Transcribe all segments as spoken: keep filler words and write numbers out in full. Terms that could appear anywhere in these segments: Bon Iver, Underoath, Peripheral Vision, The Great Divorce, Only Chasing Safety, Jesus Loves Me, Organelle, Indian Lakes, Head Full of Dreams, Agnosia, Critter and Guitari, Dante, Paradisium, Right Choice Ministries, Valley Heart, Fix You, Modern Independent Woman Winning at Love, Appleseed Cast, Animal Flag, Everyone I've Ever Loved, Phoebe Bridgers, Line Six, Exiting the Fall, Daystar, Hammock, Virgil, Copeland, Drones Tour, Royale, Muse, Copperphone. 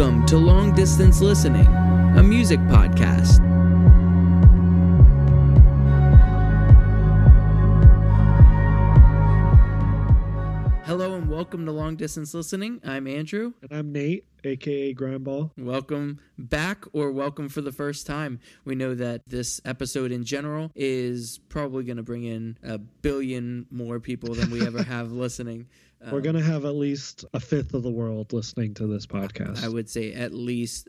Welcome to Long Distance Listening, a music podcast. Hello and welcome to Long Distance Listening. I'm Andrew. And I'm Nate, a k a. Grindball. Welcome back, or welcome for the first time. We know that this episode in general is probably going to bring in a billion more people than we ever have listening. Um, We're going to have at least a fifth of the world listening to this podcast. I would say at least.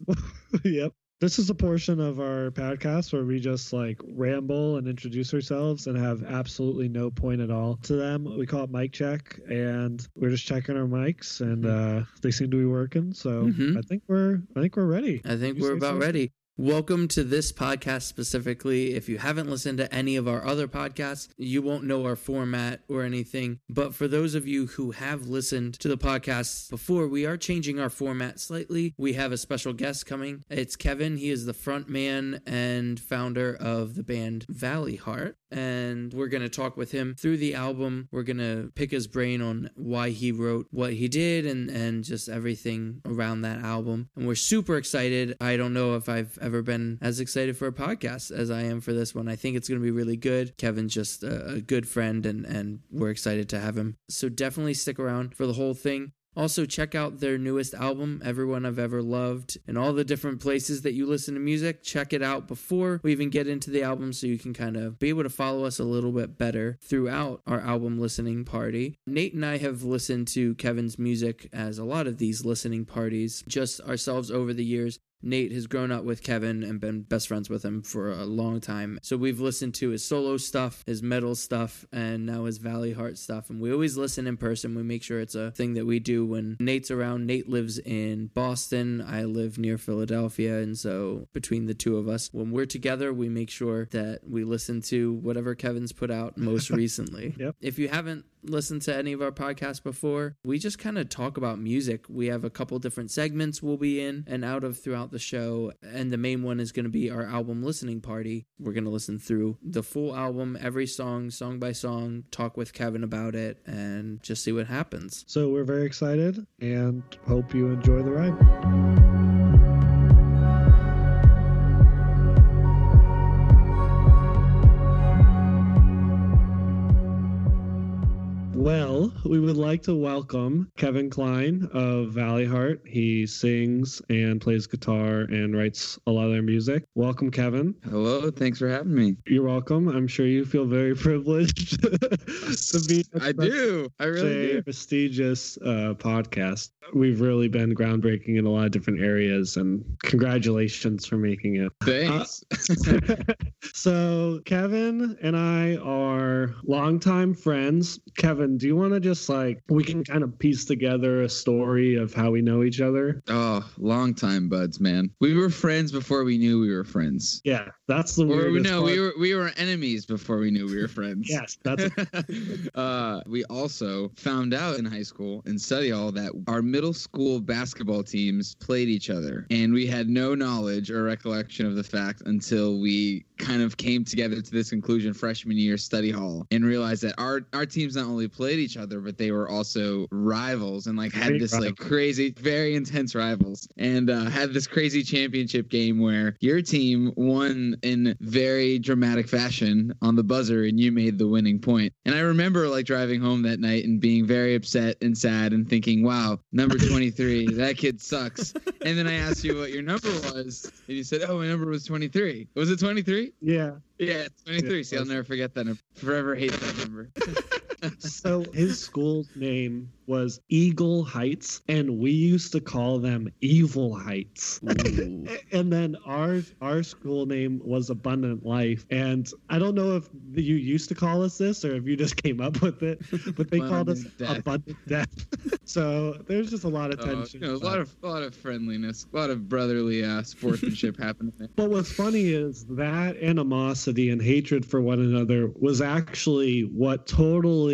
Yep. This is a portion of our podcast where we just like ramble and introduce ourselves and have absolutely no point at all to them. We call it mic check, and we're just checking our mics, and uh, they seem to be working. So mm-hmm. I think we're I think we're ready. I think we're about ready. Welcome to this podcast specifically. If you haven't listened to any of our other podcasts, you won't know our format or anything. But for those of you who have listened to the podcasts before, we are changing our format slightly. We have a special guest coming. It's Kevin. He is the front man and founder of the band Valley Heart. And we're going to talk with him through the album. We're going to pick his brain on why he wrote what he did and, and just everything around that album. And we're super excited. I don't know if I've ever been as excited for a podcast as I am for this one. I think it's going to be really good. Kevin's just a, a good friend, and, and we're excited to have him. So definitely stick around for the whole thing. Also, check out their newest album, Everyone I've Ever Loved, and all the different places that you listen to music. Check it out before we even get into the album so you can kind of be able to follow us a little bit better throughout our album listening party. Nate and I have listened to Kevin's music as a lot of these listening parties, just ourselves over the years. Nate has grown up with Kevin and been best friends with him for a long time. So we've listened to his solo stuff, his metal stuff, and now his Valley Heart stuff. And we always listen in person. We make sure it's a thing that we do when Nate's around. Nate lives in Boston. I live near Philadelphia. And so between the two of us, when we're together, we make sure that we listen to whatever Kevin's put out most recently. Yep. If you haven't listened to any of our podcasts before, we just kind of talk about music. We have a couple different segments we'll be in and out of throughout the show, and the main one is going to be our album listening party. We're going to listen through the full album, every song, song by song, talk with Kevin about it, and just see what happens. So we're very excited and hope you enjoy the ride. Well, we would like to welcome Kevin Klein of Valley Heart. He sings and plays guitar and writes a lot of their music. Welcome, Kevin. Hello. Thanks for having me. You're welcome. I'm sure you feel very privileged to be. I do. I really do. Prestigious uh, podcast. We've really been groundbreaking in a lot of different areas, and congratulations for making it. Thanks. Uh, so Kevin and I are longtime friends. Kevin, do you want to just like, we can kind of piece together a story of how we know each other? Oh, long time buds, man. We were friends before we knew we were friends. Yeah, that's the weirdest part. No, we were we were enemies before we knew we were friends. Yes, that's. uh, we also found out in high school and study hall that our middle school basketball teams played each other, and we had no knowledge or recollection of the fact until we kind of came together to this conclusion freshman year study hall and realized that our our teams not only played played each other, but they were also rivals, and like had this like crazy, very intense rivals, and uh, had this crazy championship game where your team won in very dramatic fashion on the buzzer and you made the winning point. And I remember like driving home that night and being very upset and sad and thinking, wow, number twenty-three, that kid sucks. And then I asked you what your number was, and you said, oh, my number was twenty-three. Was it twenty-three? Yeah. Yeah, twenty-three. Yeah, see, I'll never forget that. I forever hate that number. So his school name was Eagle Heights, and we used to call them Evil Heights. And then our our school name was Abundant Life, and I don't know if you used to call us this or if you just came up with it, but they called us death. Abundant Death. So there's just a lot of tension. Uh, you know, a lot of a lot of friendliness, a lot of brotherly uh, sportsmanship happening there. But what's funny is that animosity and hatred for one another was actually what totally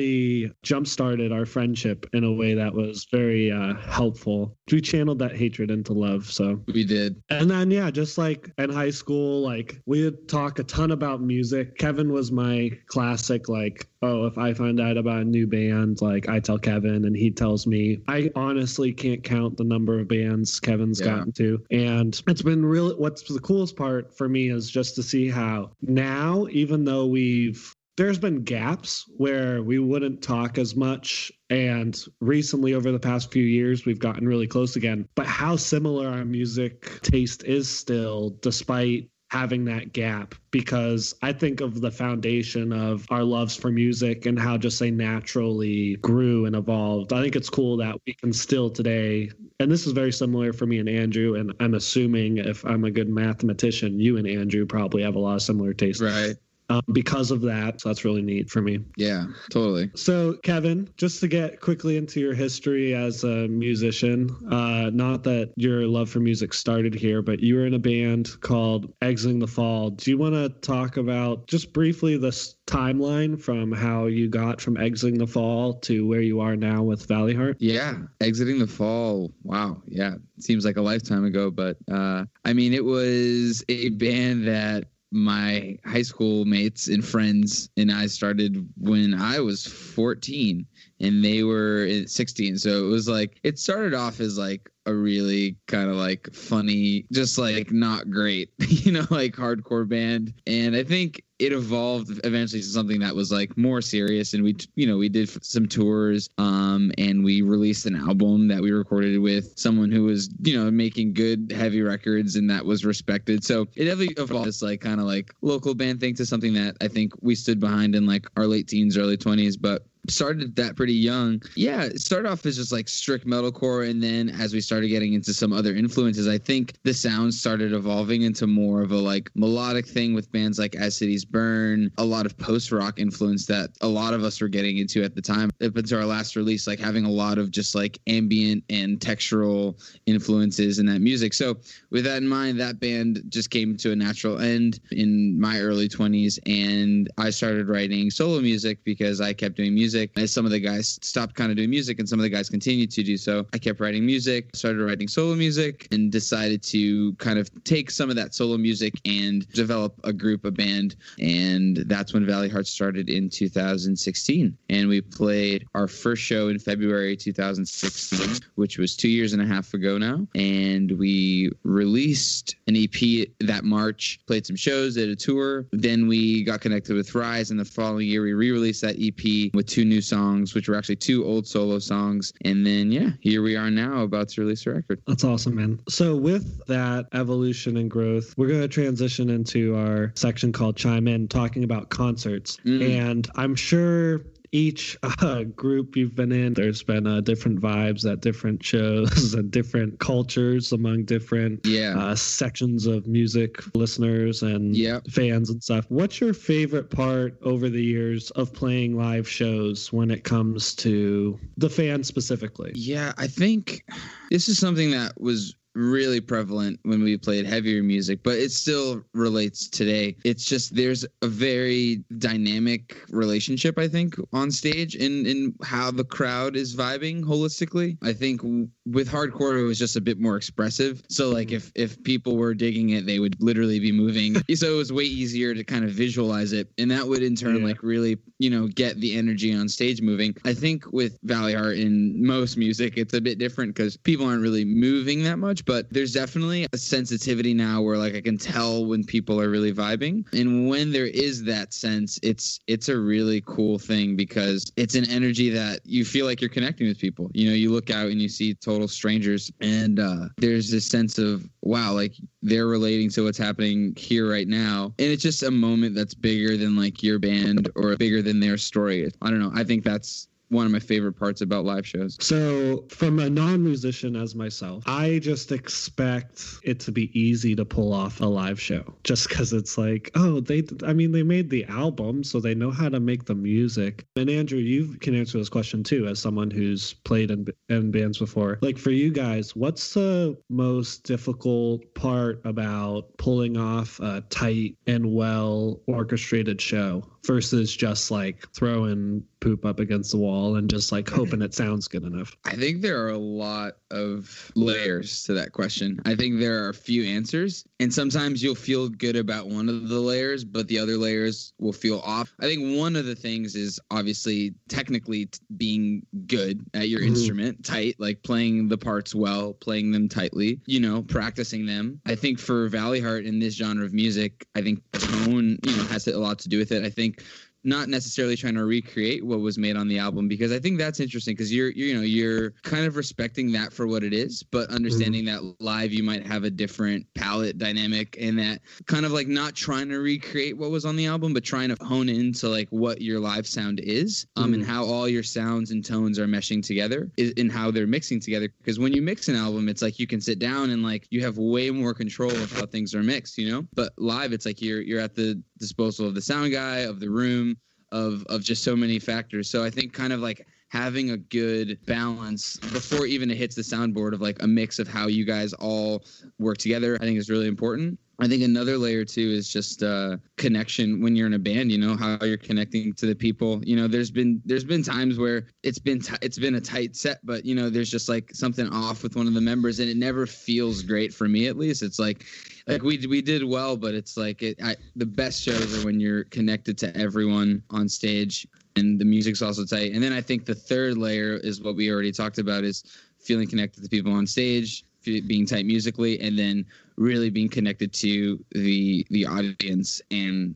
jump started our friendship in a a way that was very uh, helpful. We channeled that hatred into love. So we did. And then, yeah, just like in high school, like we would talk a ton about music. Kevin was my classic, like, oh, if I find out about a new band, like I tell Kevin and he tells me. I honestly can't count the number of bands Kevin's yeah. gotten to. And it's been really, what's the coolest part for me is just to see how now, even though we've, there's been gaps where we wouldn't talk as much. And recently, over the past few years, we've gotten really close again. But how similar our music taste is still, despite having that gap, because I think of the foundation of our loves for music and how just they naturally grew and evolved. I think it's cool that we can still today, and this is very similar for me and Andrew, and I'm assuming if I'm a good mathematician, you and Andrew probably have a lot of similar tastes. Right. Um, because of that. So that's really neat for me. Yeah, totally. So Kevin, just to get quickly into your history as a musician, uh, not that your love for music started here, but you were in a band called Exiting the Fall. Do you want to talk about just briefly this timeline from how you got from Exiting the Fall to where you are now with Valley Heart? Yeah. Exiting the Fall. Wow. Yeah. Seems like a lifetime ago, but uh, I mean, it was a band that my high school mates and friends and I started when I was fourteen and they were sixteen. So it was like, it started off as like a really kind of like funny, just like not great, you know, like hardcore band. And I think it evolved eventually to something that was like more serious. And we, you know, we did some tours um, and we released an album that we recorded with someone who was, you know, making good heavy records and that was respected. So it definitely evolved this like kind of like local band thing to something that I think we stood behind in like our late teens, early twenties, but started that pretty young. Yeah, it started off as just like strict metalcore, and then as we started getting into some other influences, I think the sound started evolving into more of a like melodic thing with bands like As Cities Burn, a lot of post-rock influence that a lot of us were getting into at the time. Up until our last release, like having a lot of just like ambient and textural influences in that music. So with that in mind, that band just came to a natural end in my early twenties, and I started writing solo music because I kept doing music. As some of the guys stopped kind of doing music and some of the guys continued to do so, I kept writing music, started writing solo music, and decided to kind of take some of that solo music and develop a group, a band. And that's when Valley Heart started in two thousand sixteen. And we played our first show in February two thousand sixteen, which was two years and a half ago now. And we released an E P that March, played some shows, did a tour. Then we got connected with Rise, and the following year we re-released that E P with two new songs, which were actually two old solo songs. And then, yeah, here we are now about to release a record. That's awesome, man. So with that evolution and growth, we're going to transition into our section called Chime In, talking about concerts. Mm. And I'm sure each uh, group you've been in, there's been uh, different vibes at different shows and different cultures among different yeah. uh, sections of music listeners and yep. fans and stuff. What's your favorite part over the years of playing live shows when it comes to the fans specifically? Yeah, I think this is something that was really prevalent when we played heavier music, but it still relates today. It's just there's a very dynamic relationship, I think, on stage and in, in how the crowd is vibing holistically. I think w- with hardcore, it was just a bit more expressive. So like if, if people were digging it, they would literally be moving. So it was way easier to kind of visualize it. And that would in turn yeah. like really, you know, get the energy on stage moving. I think with Valley Heart and most music, it's a bit different because people aren't really moving that much. But there's definitely a sensitivity now where like I can tell when people are really vibing. And when there is that sense, it's it's a really cool thing because it's an energy that you feel like you're connecting with people. You know, you look out and you see total strangers and uh, there's this sense of, wow, like they're relating to what's happening here right now. And it's just a moment that's bigger than like your band or bigger than their story. I don't know. I think that's one of my favorite parts about live shows. So from a non-musician as myself, I just expect it to be easy to pull off a live show just because it's like, oh, they, I mean, they made the album, so they know how to make the music. And Andrew, you can answer this question too, as someone who's played in, in bands before. Like for you guys, what's the most difficult part about pulling off a tight and well orchestrated show? versus just like throwing poop up against the wall and just like hoping it sounds good enough? I think there are a lot of layers to that question. I think there are a few answers, and sometimes you'll feel good about one of the layers, but the other layers will feel off. I think one of the things is obviously technically t- being good at your mm-hmm. instrument, tight, like playing the parts well, playing them tightly, you know, practicing them. I think for Valley Heart in this genre of music, I think tone, you know, has a lot to do with it. I think not necessarily trying to recreate what was made on the album, because I think that's interesting, because you're, you're, you know, you're kind of respecting that for what it is, but understanding mm-hmm. that live you might have a different palette dynamic, and that kind of like not trying to recreate what was on the album, but trying to hone into like what your live sound is, um, mm-hmm. and how all your sounds and tones are meshing together, is, and how they're mixing together. Because when you mix an album, it's like you can sit down and like you have way more control of how things are mixed, you know. But live, it's like you're you're at the disposal of the sound guy, of the room, of of just so many factors. So I think kind of like having a good balance before even it hits the soundboard of like a mix of how you guys all work together, I think is really important. I think another layer too is just uh connection when you're in a band, you know, how you're connecting to the people. You know, there's been there's been times where it's been t- it's been a tight set, but you know, there's just like something off with one of the members, and it never feels great for me, at least. It's like like we we did well, but it's like it, I, the best shows are when you're connected to everyone on stage and the music's also tight. And then I think the third layer is what we already talked about, is feeling connected to people on stage, being tight musically, and then really being connected to the the audience and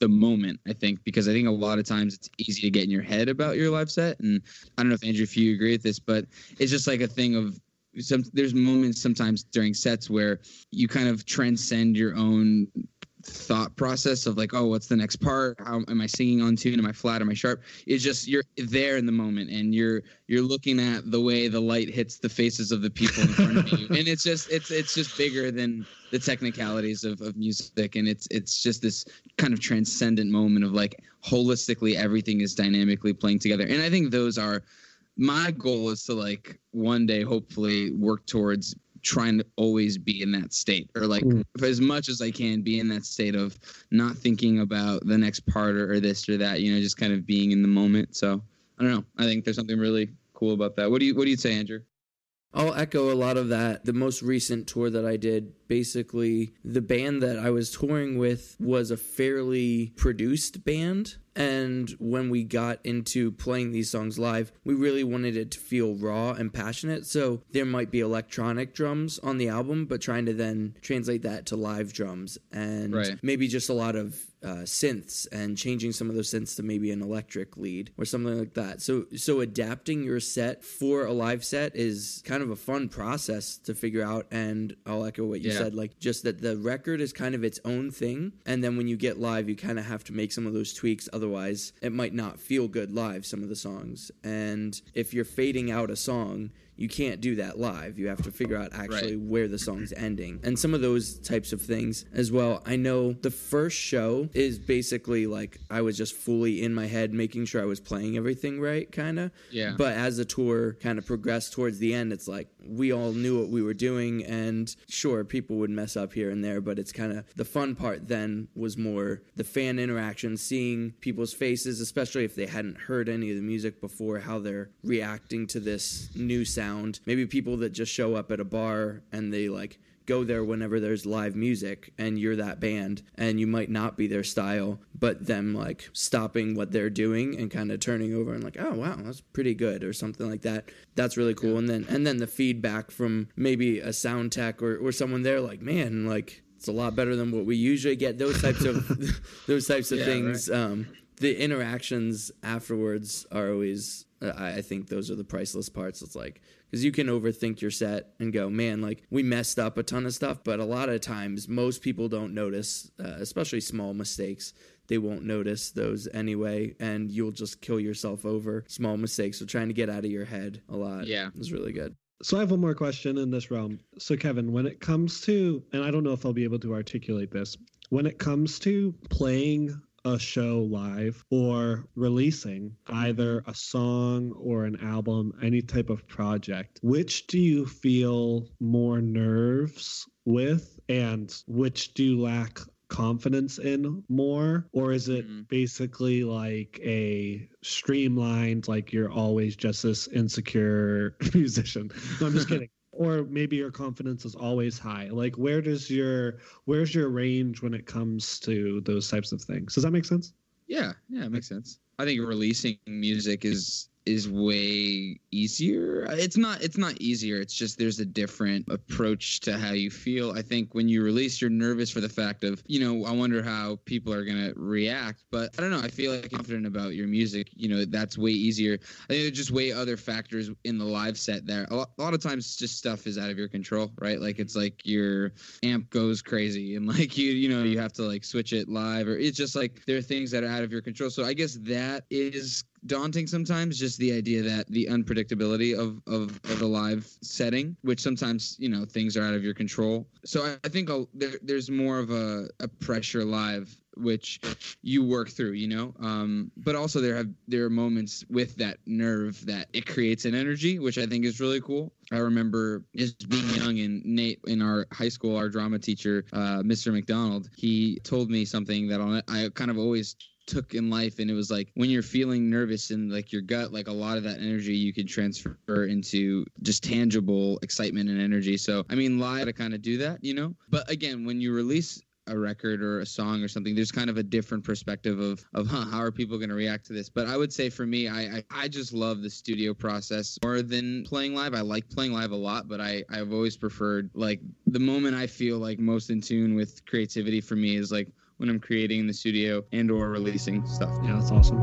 the moment, I think, because I think a lot of times it's easy to get in your head about your live set. And I don't know if, Andrew, if you agree with this, but it's just like a thing of some, there's moments sometimes during sets where you kind of transcend your own thought process of like, oh, what's the next part? How am I singing on tune? Am I flat? Am I sharp? It's just you're there in the moment, and you're you're looking at the way the light hits the faces of the people in front of you, and it's just it's it's just bigger than the technicalities of, of music, and it's it's just this kind of transcendent moment of like holistically everything is dynamically playing together. And I think those are, my goal is to like one day hopefully work towards trying to always be in that state, or like mm. as much as I can be in that state of not thinking about the next part or, or this or that, you know, just kind of being in the moment. So I don't know. I think there's something really cool about that. What do you, what do you say, Andrew? I'll echo a lot of that. The most recent tour that I did, basically the band that I was touring with was a fairly produced band. And when we got into playing these songs live, we really wanted it to feel raw and passionate. So there might be electronic drums on the album, but trying to then translate that to live drums, and right. maybe just a lot of uh, synths, and changing some of those synths to maybe an electric lead or something like that. So, so adapting your set for a live set is kind of a fun process to figure out. And I'll echo what you yeah. said, like just that the record is kind of its own thing. And then when you get live, you kind of have to make some of those tweaks. Otherwise, it might not feel good live, some of the songs. And if you're fading out a song, you can't do that live. You have to figure out actually right. where the song's ending. And some of those types of things as well. I know the first show is basically like I was just fully in my head, making sure I was playing everything right, kind of. Yeah. But as the tour kind of progressed towards the end, it's like we all knew what we were doing. And sure, people would mess up here and there, but it's kind of the fun part then was more the fan interaction, seeing people's faces, especially if they hadn't heard any of the music before, how they're reacting to this new sound. Maybe people that just show up at a bar and they like go there whenever there's live music, and you're that band, and you might not be their style, but them like stopping what they're doing and kind of turning over and like, oh wow, that's pretty good, or something like that. That's really cool. And then and then the feedback from maybe a sound tech or, or someone there, like, man, like it's a lot better than what we usually get. Those types of those types of yeah, things. Right. Um, the interactions afterwards are always. I think those are the priceless parts. It's like, because you can overthink your set and go, man, like we messed up a ton of stuff, but a lot of times most people don't notice, uh, especially small mistakes. They won't notice those anyway, and you'll just kill yourself over small mistakes. So trying to get out of your head a lot yeah. is really good. So I have one more question in this realm. So Kevin, when it comes to, and I don't know if I'll be able to articulate this, when it comes to playing a show live or releasing either a song or an album, any type of project, which do you feel more nerves with and which do you lack confidence in more? Or is it mm-hmm. basically like a streamlined, like you're always just this insecure musician? No, I'm just kidding. Or maybe your confidence is always high. Like, where does your, where's your range when it comes to those types of things? Does that make sense? Yeah. Yeah, it makes sense. I think releasing music is is way easier. It's not it's not easier. It's just there's a different approach to how you feel. I think when you release, you're nervous for the fact of, you know, I wonder how people are going to react. But I don't know. I feel like confident about your music. You know, that's way easier. I think there's just way other factors in the live set there. A lot, a lot of times just stuff is out of your control, right? Like it's like your amp goes crazy and like, you you know, you have to like switch it live, or it's just like there are things that are out of your control. So I guess that is daunting sometimes, just the idea that the unpredictability of, of, of the live setting, which sometimes, you know, things are out of your control. So I, I think there, there's more of a, a pressure live, which you work through, you know, um, but also there have there are moments with that nerve that it creates an energy, which I think is really cool. I remember just being young, and Nate in our high school, our drama teacher, uh, Mister McDonald, he told me something that I kind of always took in life, and it was like when you're feeling nervous in like your gut, like a lot of that energy you can transfer into just tangible excitement and energy. So I mean, live to kind of do that, you know. But again, when you release a record or a song or something, there's kind of a different perspective of of huh, how are people going to react to this. But I would say for me, I, I I just love the studio process more than playing live. I like playing live a lot, but I I've always preferred, like, the moment I feel like most in tune with creativity for me is like when I'm creating in the studio and or releasing stuff. Yeah, that's awesome.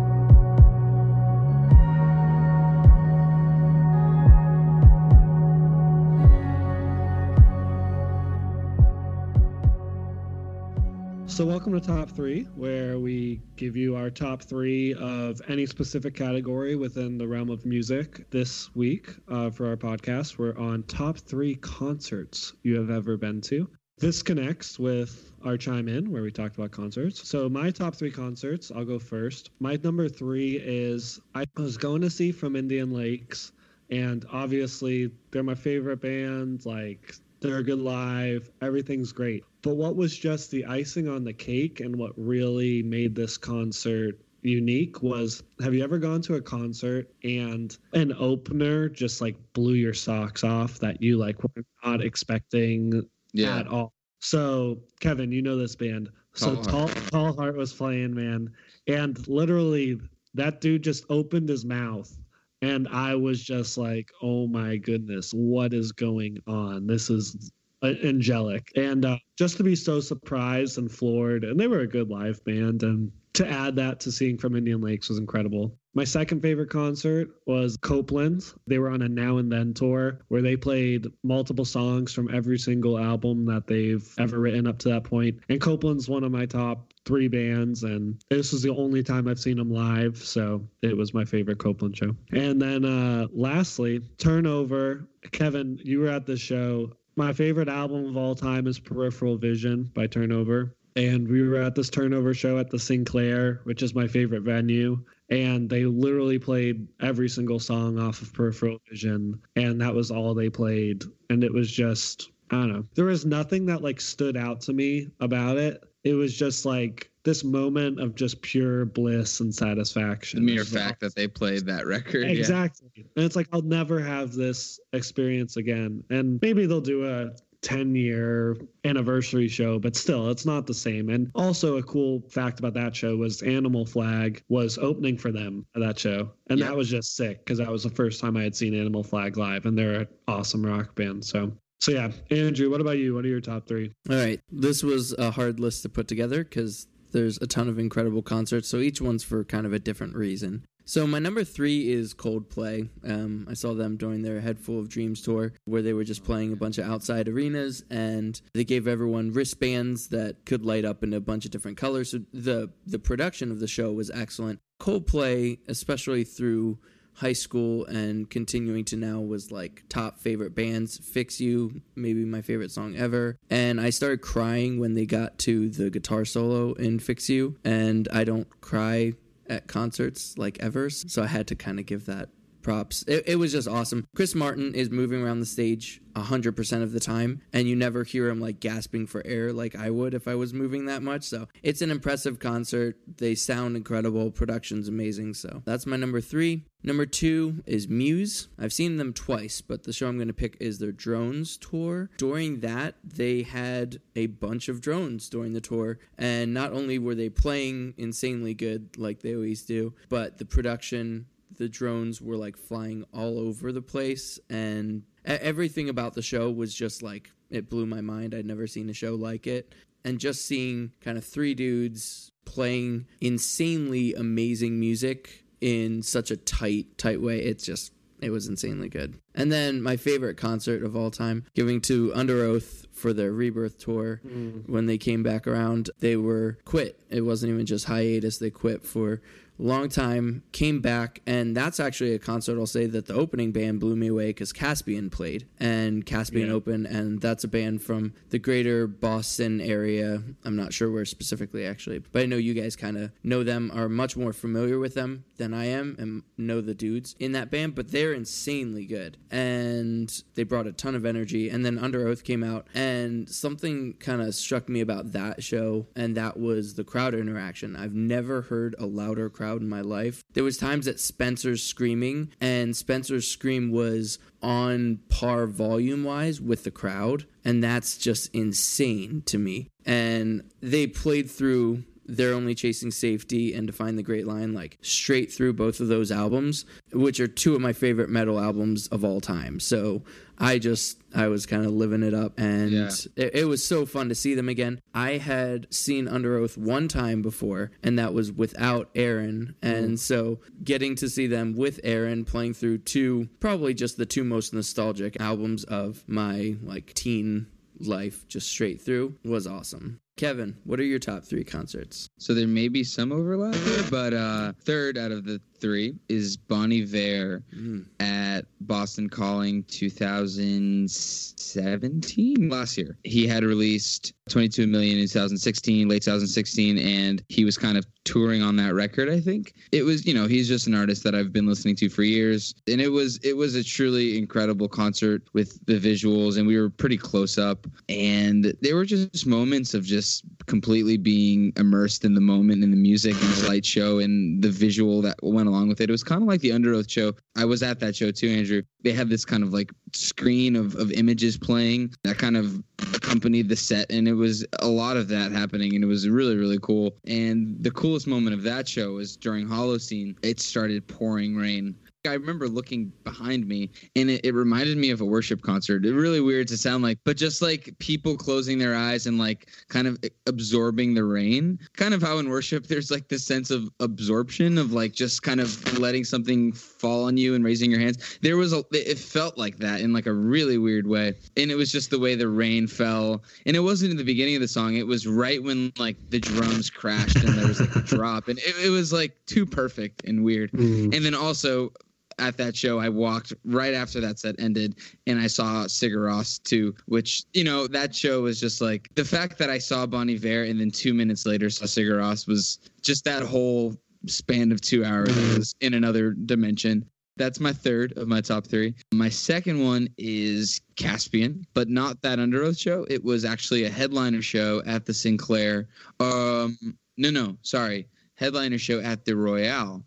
So welcome to Top Three, where we give you our top three of any specific category within the realm of music. This week uh, for our podcast, we're on top three concerts you have ever been to. This connects with our Chime In, where we talked about concerts. So my top three concerts, I'll go first. My number three is I was going to see from Indian Lakes, and obviously they're my favorite band. Like, they're good live. Everything's great. But what was just the icing on the cake and what really made this concert unique was, have you ever gone to a concert and an opener just like blew your socks off that you like were not expecting? Yeah. At all. So, Kevin, you know this band. So, Tall Heart. Tall, Tall Heart was playing, man. And literally, that dude just opened his mouth. And I was just like, oh my goodness, what is going on? This is angelic. And uh, just to be so surprised and floored. And they were a good live band. And to add that to seeing from Indian Lakes was incredible. My second favorite concert was Copeland. They were on a Now and Then tour where they played multiple songs from every single album that they've ever written up to that point. And Copeland's one of my top three bands, and this was the only time I've seen them live, so it was my favorite Copeland show. And then uh, lastly, Turnover. Kevin, you were at the show. My favorite album of all time is Peripheral Vision by Turnover. And we were at this Turnover show at the Sinclair, which is my favorite venue. And they literally played every single song off of Peripheral Vision. And that was all they played. And it was just, I don't know. There was nothing that like stood out to me about it. It was just like this moment of just pure bliss and satisfaction. The mere fact that they played that record. Exactly. Yeah. And it's like, I'll never have this experience again. And maybe they'll do a ten year anniversary show, but still, it's not the same. And also a cool fact about that show was Animal Flag was opening for them at that show. And yeah, that was just sick because that was the first time I had seen Animal Flag live, and they're an awesome rock band. So so yeah, Andrew, what about you? What are your top three? All right. This was a hard list to put together because there's a ton of incredible concerts. So each one's for kind of a different reason. So my number three is Coldplay. Um, I saw them during their Head Full of Dreams tour, where they were just playing a bunch of outside arenas, and they gave everyone wristbands that could light up in a bunch of different colors. So the, the production of the show was excellent. Coldplay, especially through high school and continuing to now, was like top favorite bands. Fix You, maybe my favorite song ever. And I started crying when they got to the guitar solo in Fix You, and I don't cry at concerts like ever, so I had to kind of give that props. It, it was just awesome. Chris Martin is moving around the stage one hundred percent of the time, and you never hear him like gasping for air like I would if I was moving that much. So it's an impressive concert. They sound incredible. Production's amazing. So that's my number three. Number two is Muse. I've seen them twice, but the show I'm going to pick is their Drones Tour. During that, they had a bunch of drones during the tour, and not only were they playing insanely good like they always do, but the production, the drones were like flying all over the place, and everything about the show was just like, it blew my mind. I'd never seen a show like it. And just seeing kind of three dudes playing insanely amazing music in such a tight, tight way, it's just, it was insanely good. And then my favorite concert of all time, giving to Underoath for their Rebirth tour. Mm. When they came back around, they were quit. It wasn't even just hiatus. They quit for long time, came back, and that's actually a concert I'll say that the opening band blew me away, because Caspian played, and Caspian yeah. opened, and that's a band from the greater Boston area. I'm not sure where specifically, actually, but I know you guys kind of know them, are much more familiar with them than I am, and know the dudes in that band, but they're insanely good, and they brought a ton of energy. And then Underoath came out, and something kind of struck me about that show, and that was the crowd interaction. I've never heard a louder crowd in my life. There was times that Spencer's screaming, and Spencer's scream was on par volume wise with the crowd, and that's just insane to me. And they played through their Only Chasing Safety and Define the Great Line, like straight through both of those albums, which are two of my favorite metal albums of all time. So I just, I was kind of living it up, and yeah. it, it was so fun to see them again. I had seen Underoath one time before, and that was without Aaron, and mm. so getting to see them with Aaron playing through two, probably just the two most nostalgic albums of my like teen life, just straight through, was awesome. Kevin, what are your top three concerts? So there may be some overlap here, but uh, third out of the three is Bon Iver mm. at Boston Calling two thousand seventeen, last year. He had released twenty-two million in two thousand sixteen, late two thousand sixteen, and he was kind of touring on that record, I think. It was, you know, he's just an artist that I've been listening to for years, and it was it was a truly incredible concert with the visuals, and we were pretty close up, and there were just moments of just completely being immersed in the moment and the music and the light show and the visual that went along with it. It was kind of like the Underoath show. I was at that show too, Andrew. They had this kind of like screen of, of images playing that kind of accompanied the set, and it was a lot of that happening, and it was really, really cool. And the coolest moment of that show was during Holocene. It started pouring rain. I remember looking behind me, and it, it reminded me of a worship concert. It really weird to sound like, but just like people closing their eyes and like kind of absorbing the rain, kind of how in worship there's like this sense of absorption of like just kind of letting something fall on you and raising your hands. There was a, it felt like that in like a really weird way. And it was just the way the rain fell. And it wasn't in the beginning of the song. It was right when like the drums crashed and there was like a drop, and it, it was like too perfect and weird. Mm. And then also, at that show, I walked right after that set ended, and I saw Sigur Rós too, which, you know, that show was just like, the fact that I saw Bon Iver and then two minutes later saw Sigur Rós was just that whole span of two hours was in another dimension. That's my third of my top three. My second one is Caspian, but not that Underoath show. It was actually a headliner show at the Sinclair. Um, no, no, sorry. Headliner show at the Royale.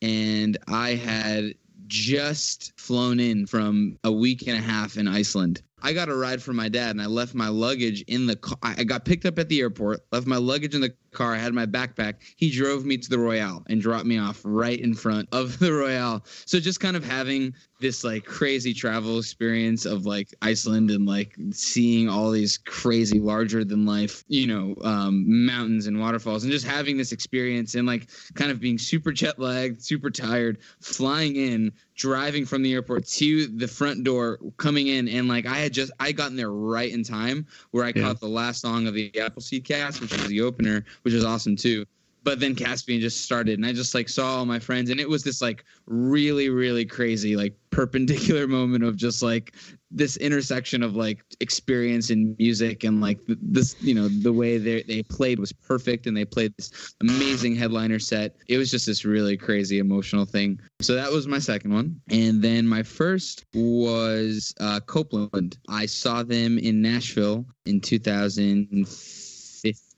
And I had just flown in from a week and a half in Iceland. I got a ride from my dad, and I left my luggage in the car. I got picked up at the airport, left my luggage in the car. I had my backpack. He drove me to the Royale and dropped me off right in front of the Royale. So just kind of having this like crazy travel experience of like Iceland and like seeing all these crazy larger than life, you know, um, mountains and waterfalls, and just having this experience and like kind of being super jet lagged, super tired, flying in, driving from the airport to the front door, coming in, and like I had just I got in there right in time where I yeah. caught the last song of the Appleseed cast, which was the opener, which was awesome too. But then Caspian just started, and I just like saw all my friends, and it was this like really, really crazy, like perpendicular moment of just like this intersection of like experience in music and like this, you know, the way they they played was perfect, and they played this amazing headliner set. It was just this really crazy emotional thing. So that was my second one. And then my first was uh, Copeland. I saw them in Nashville in two thousand fifteen.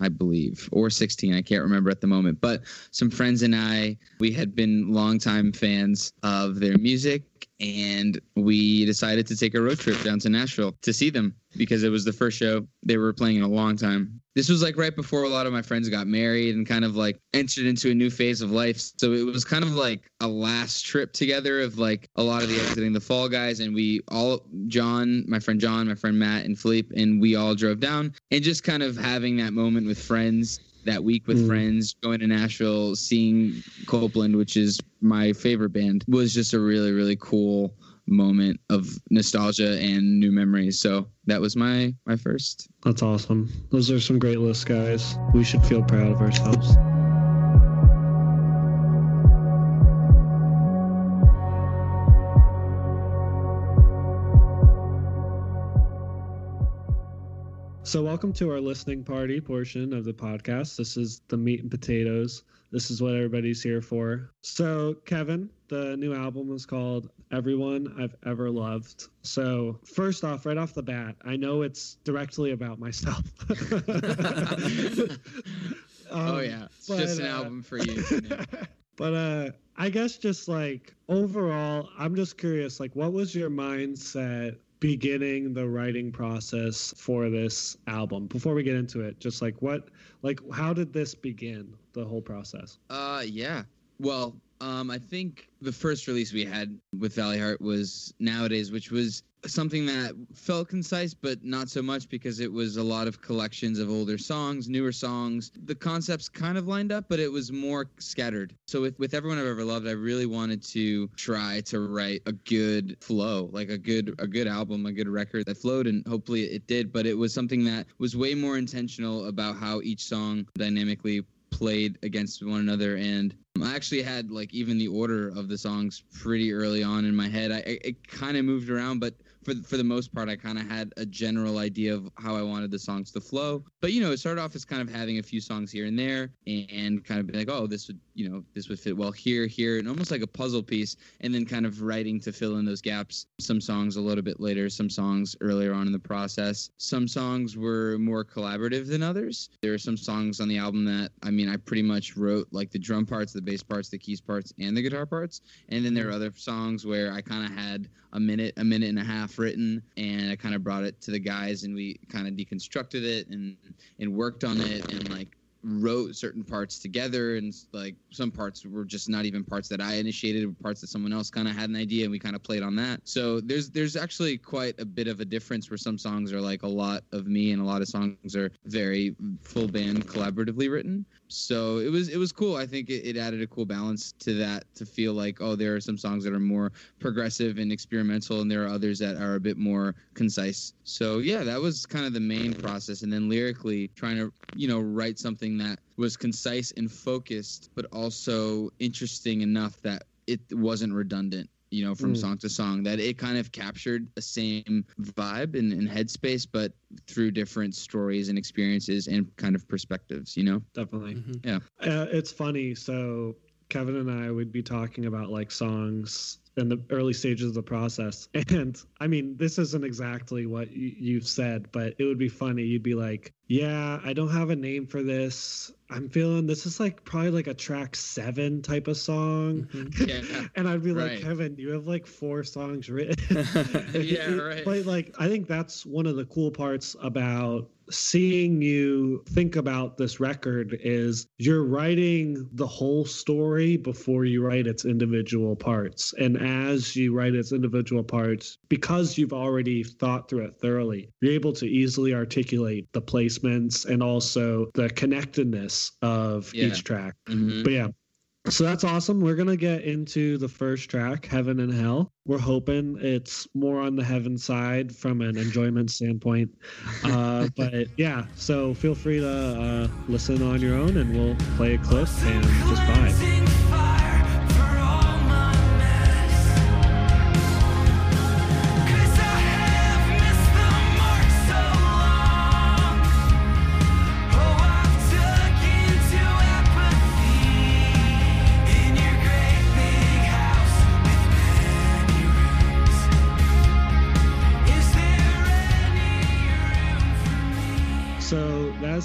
I believe, or sixteen. I can't remember at the moment, but some friends and I, we had been longtime fans of their music, and we decided to take a road trip down to Nashville to see them because it was the first show they were playing in a long time. This was like right before a lot of my friends got married and kind of like entered into a new phase of life. So it was kind of like a last trip together of like a lot of the Exiting the Fall guys. And we all, John, my friend John, my friend Matt and Philippe, and we all drove down and just kind of having that moment with friends, that week with mm. friends, going to Nashville, seeing Copeland, which is my favorite band, was just a really, really cool moment of nostalgia and new memories. So that was my my first. That's awesome. Those are some great lists, guys. We should feel proud of ourselves. So welcome to our listening party portion of the podcast. This is the meat and potatoes. This is what everybody's here for. So, Kevin, the new album is called Everyone I've Ever Loved. So first off, right off the bat, I know it's directly about myself. um, oh, yeah. It's but, just an uh, album for you. But uh, I guess just like overall, I'm just curious, like what was your mindset beginning the writing process for this album? Before we get into it, just like what, like how did this begin, the whole process? Uh, yeah. Well, um, I think the first release we had with Valley Heart was Nowadays, which was something that felt concise, but not so much because it was a lot of collections of older songs, newer songs. The concepts kind of lined up, but it was more scattered. So with, with Everyone I've Ever Loved, I really wanted to try to write a good flow, like a good a good album, a good record that flowed, and hopefully it did. But it was something that was way more intentional about how each song dynamically played against one another. And I actually had like even the order of the songs pretty early on in my head. I it kind of moved around, but For for the most part, I kind of had a general idea of how I wanted the songs to flow. But, you know, it started off as kind of having a few songs here and there and, and kind of being like, oh, this would, you know, this would fit well here, here, and almost like a puzzle piece. And then kind of writing to fill in those gaps. Some songs a little bit later, some songs earlier on in the process. Some songs were more collaborative than others. There are some songs on the album that, I mean, I pretty much wrote like the drum parts, the bass parts, the keys parts, and the guitar parts. And then there are other songs where I kind of had a minute, a minute and a half written, and I kind of brought it to the guys, and we kind of deconstructed it and and worked on it, and like wrote certain parts together, and like some parts were just not even parts that I initiated, parts that someone else kind of had an idea, and we kind of played on that. So there's there's actually quite a bit of a difference where some songs are like a lot of me, and a lot of songs are very full band collaboratively written. So it was it was cool. I think it, it added a cool balance to that, to feel like, oh, there are some songs that are more progressive and experimental, and there are others that are a bit more concise. So yeah, that was kind of the main process. And then lyrically, trying to, you know, write something that was concise and focused, but also interesting enough that it wasn't redundant, you know, from mm. song to song, that it kind of captured the same vibe and, and headspace, but through different stories and experiences and kind of perspectives, you know? Definitely. Mm-hmm. Yeah. Uh, it's funny. So Kevin and I would be talking about like songs in the early stages of the process. And I mean, this isn't exactly what y- you've said, but it would be funny. You'd be like, yeah, I don't have a name for this. I'm feeling this is like probably like a track seven type of song. Mm-hmm. Yeah, and I'd be right. like, Kevin, you have like four songs written. Yeah, you, right. But like, I think that's one of the cool parts about seeing you think about this record is you're writing the whole story before you write its individual parts. And as you write its individual parts, because you've already thought through it thoroughly, you're able to easily articulate the placements and also the connectedness of yeah. each track. Mm-hmm. But yeah, So that's awesome. We're going to get into the first track, Heaven and Hell. We're hoping it's more on the heaven side from an enjoyment standpoint. Uh, but yeah, so feel free to uh, listen on your own, and we'll play a clip and just vibe.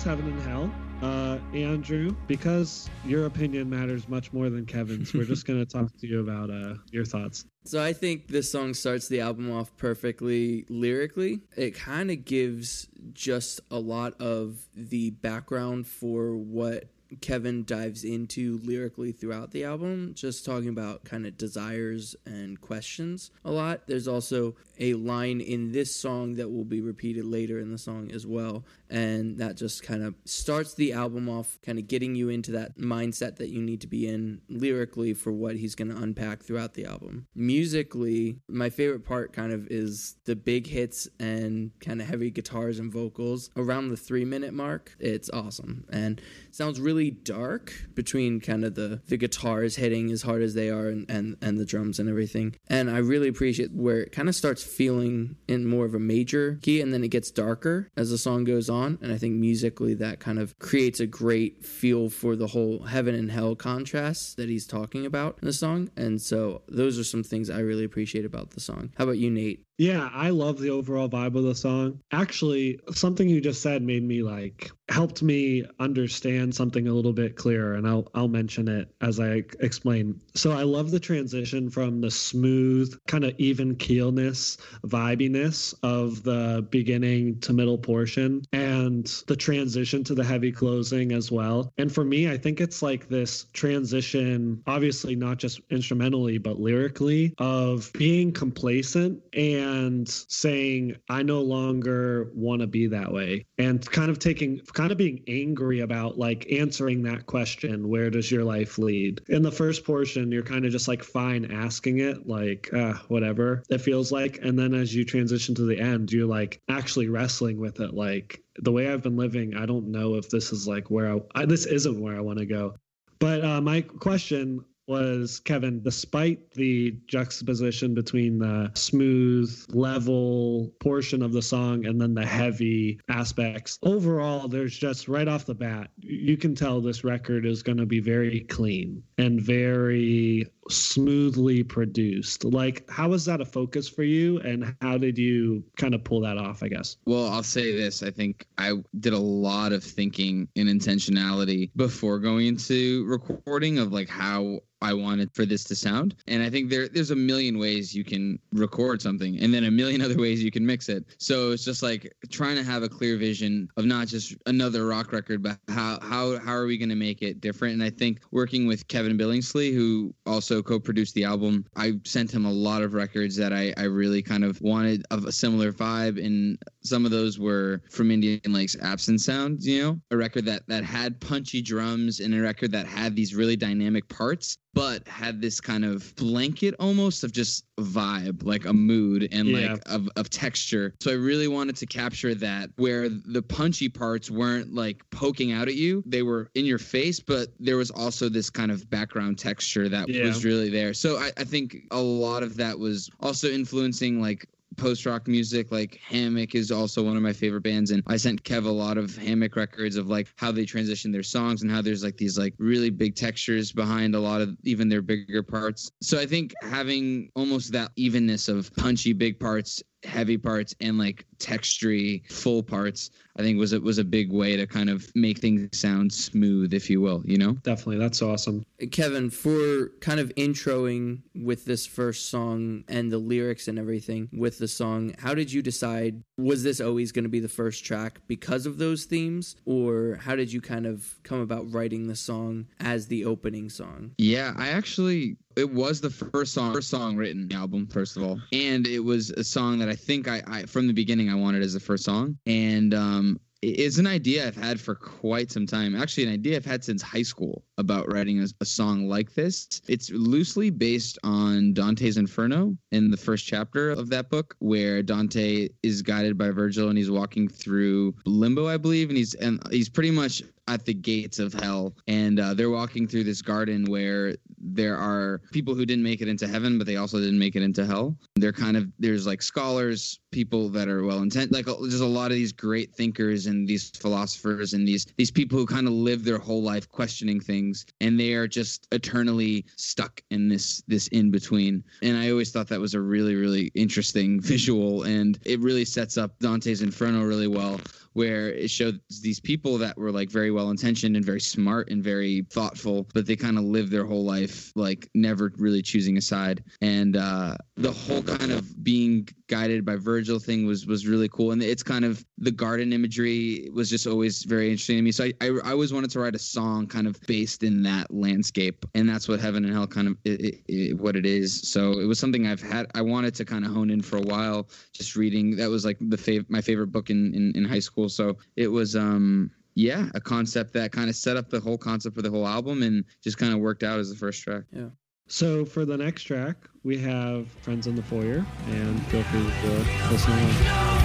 Heaven and Hell. Uh, Andrew, because your opinion matters much more than Kevin's, we're just going to talk to you about uh, your thoughts. So I think this song starts the album off perfectly lyrically. It kind of gives just a lot of the background for what Kevin dives into lyrically throughout the album, just talking about kind of desires and questions a lot. There's also a line in this song that will be repeated later in the song as well, and that just kind of starts the album off, kind of getting you into that mindset that you need to be in lyrically for what he's going to unpack throughout the album. Musically, my favorite part kind of is the big hits and kind of heavy guitars and vocals around the three minute mark. It's awesome and sounds really dark between kind of the, the guitars hitting as hard as they are and, and, and the drums and everything. And I really appreciate where it kind of starts feeling in more of a major key, and then it gets darker as the song goes on. And I think musically that kind of creates a great feel for the whole heaven and hell contrast that he's talking about in the song. And so those are some things I really appreciate about the song. How about you, Nate? Yeah, I love the overall vibe of the song. Actually, something you just said made me like helped me understand something a little bit clearer, and I'll I'll mention it as I explain. So I love the transition from the smooth, kind of even keelness, vibiness of the beginning to middle portion, and the transition to the heavy closing as well. And for me, I think it's like this transition, obviously not just instrumentally, but lyrically, of being complacent and And saying, I no longer want to be that way, and kind of taking, kind of being angry about like answering that question, where does your life lead? In the first portion, you're kind of just like fine asking it, like, uh, whatever it feels like. And then as you transition to the end, you're like actually wrestling with it. Like, the way I've been living, I don't know if this is like where I, I this isn't where I want to go. But uh, my question was, Kevin, despite the juxtaposition between the smooth, level portion of the song and then the heavy aspects, overall, there's just right off the bat, you can tell this record is going to be very clean and very smoothly produced. Like, how was that a focus for you, and how did you kind of pull that off, I guess? Well, I'll say this. I think I did a lot of thinking and intentionality before going into recording of like how I wanted for this to sound. And I think there there's a million ways you can record something, and then a million other ways you can mix it. So it's just like trying to have a clear vision of not just another rock record, but how how how are we going to make it different? And I think working with Kevin Billingsley, who also co-produced the album, I sent him a lot of records that I, I really kind of wanted of a similar vibe. And some of those were from Indian Lakes' Absent Sound, you know, a record that, that had punchy drums and a record that had these really dynamic parts, but had this kind of blanket almost of just vibe, like a mood and yeah. like of, of texture. So I really wanted to capture that, where the punchy parts weren't like poking out at you. They were in your face, but there was also this kind of background texture that yeah. was really there. So I, I think a lot of that was also influencing like post-rock music. Like Hammock is also one of my favorite bands, and I sent Kev a lot of Hammock records of like how they transition their songs and how there's like these like really big textures behind a lot of even their bigger parts. So I think having almost that evenness of punchy big parts, heavy parts, and like textury full parts, I think was it was a big way to kind of make things sound smooth, if you will, you know? Definitely. That's awesome. Kevin, for kind of introing with this first song and the lyrics and everything with the song, how did you decide, was this always going to be the first track because of those themes? Or how did you kind of come about writing the song as the opening song? Yeah, I actually... It was the first song, first song written in the album, first of all. And it was a song that I think I, I from the beginning I wanted as the first song. And um, is an idea I've had for quite some time. Actually, an idea I've had since high school about writing a, a song like this. It's loosely based on Dante's Inferno in the first chapter of that book, where Dante is guided by Virgil and he's walking through limbo, I believe, and he's and he's pretty much at the gates of hell. And uh, they're walking through this garden where there are people who didn't make it into heaven, but they also didn't make it into hell. They're kind of, there's like scholars, people that are well intent, like there's a lot of these great thinkers and these philosophers and these, these people who kind of live their whole life questioning things. And they are just eternally stuck in this, this in between. And I always thought that was a really, really interesting visual. And it really sets up Dante's Inferno really well, where it shows these people that were like very well-intentioned and very smart and very thoughtful, but they kind of lived their whole life like never really choosing a side. And uh, the whole kind of being guided by Virgil thing was was really cool. And it's kind of, the garden imagery was just always very interesting to me. So I, I, I always wanted to write a song kind of based in that landscape. And that's what Heaven and Hell kind of, it, it, it, what it is. So it was something I've had, I wanted to kind of hone in for a while, just reading. That was like the fav- my favorite book in, in, in high school. So it was, um, yeah, a concept that kind of set up the whole concept for the whole album and just kind of worked out as the first track. Yeah. So for the next track, we have Friends in the Foyer, and feel free to listen along.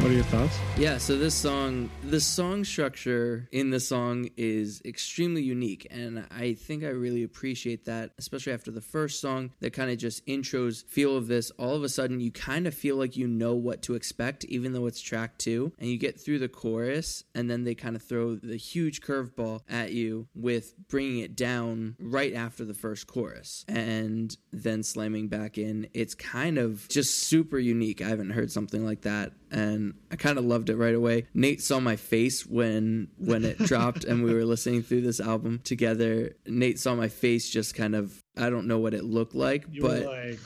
What are your thoughts? Yeah, so this song, the song structure in the song is extremely unique, and I think I really appreciate that, especially after the first song that kind of just intros feel of this. All of a sudden, you kind of feel like you know what to expect, even though it's track two, and you get through the chorus, and then they kind of throw the huge curveball at you with bringing it down right after the first chorus, and then slamming back in. It's kind of just super unique. I haven't heard something like that. And I kind of loved it right away. Nate saw my face when when it dropped and we were listening through this album together. Nate saw my face just kind of, I don't know what it looked like, you but like...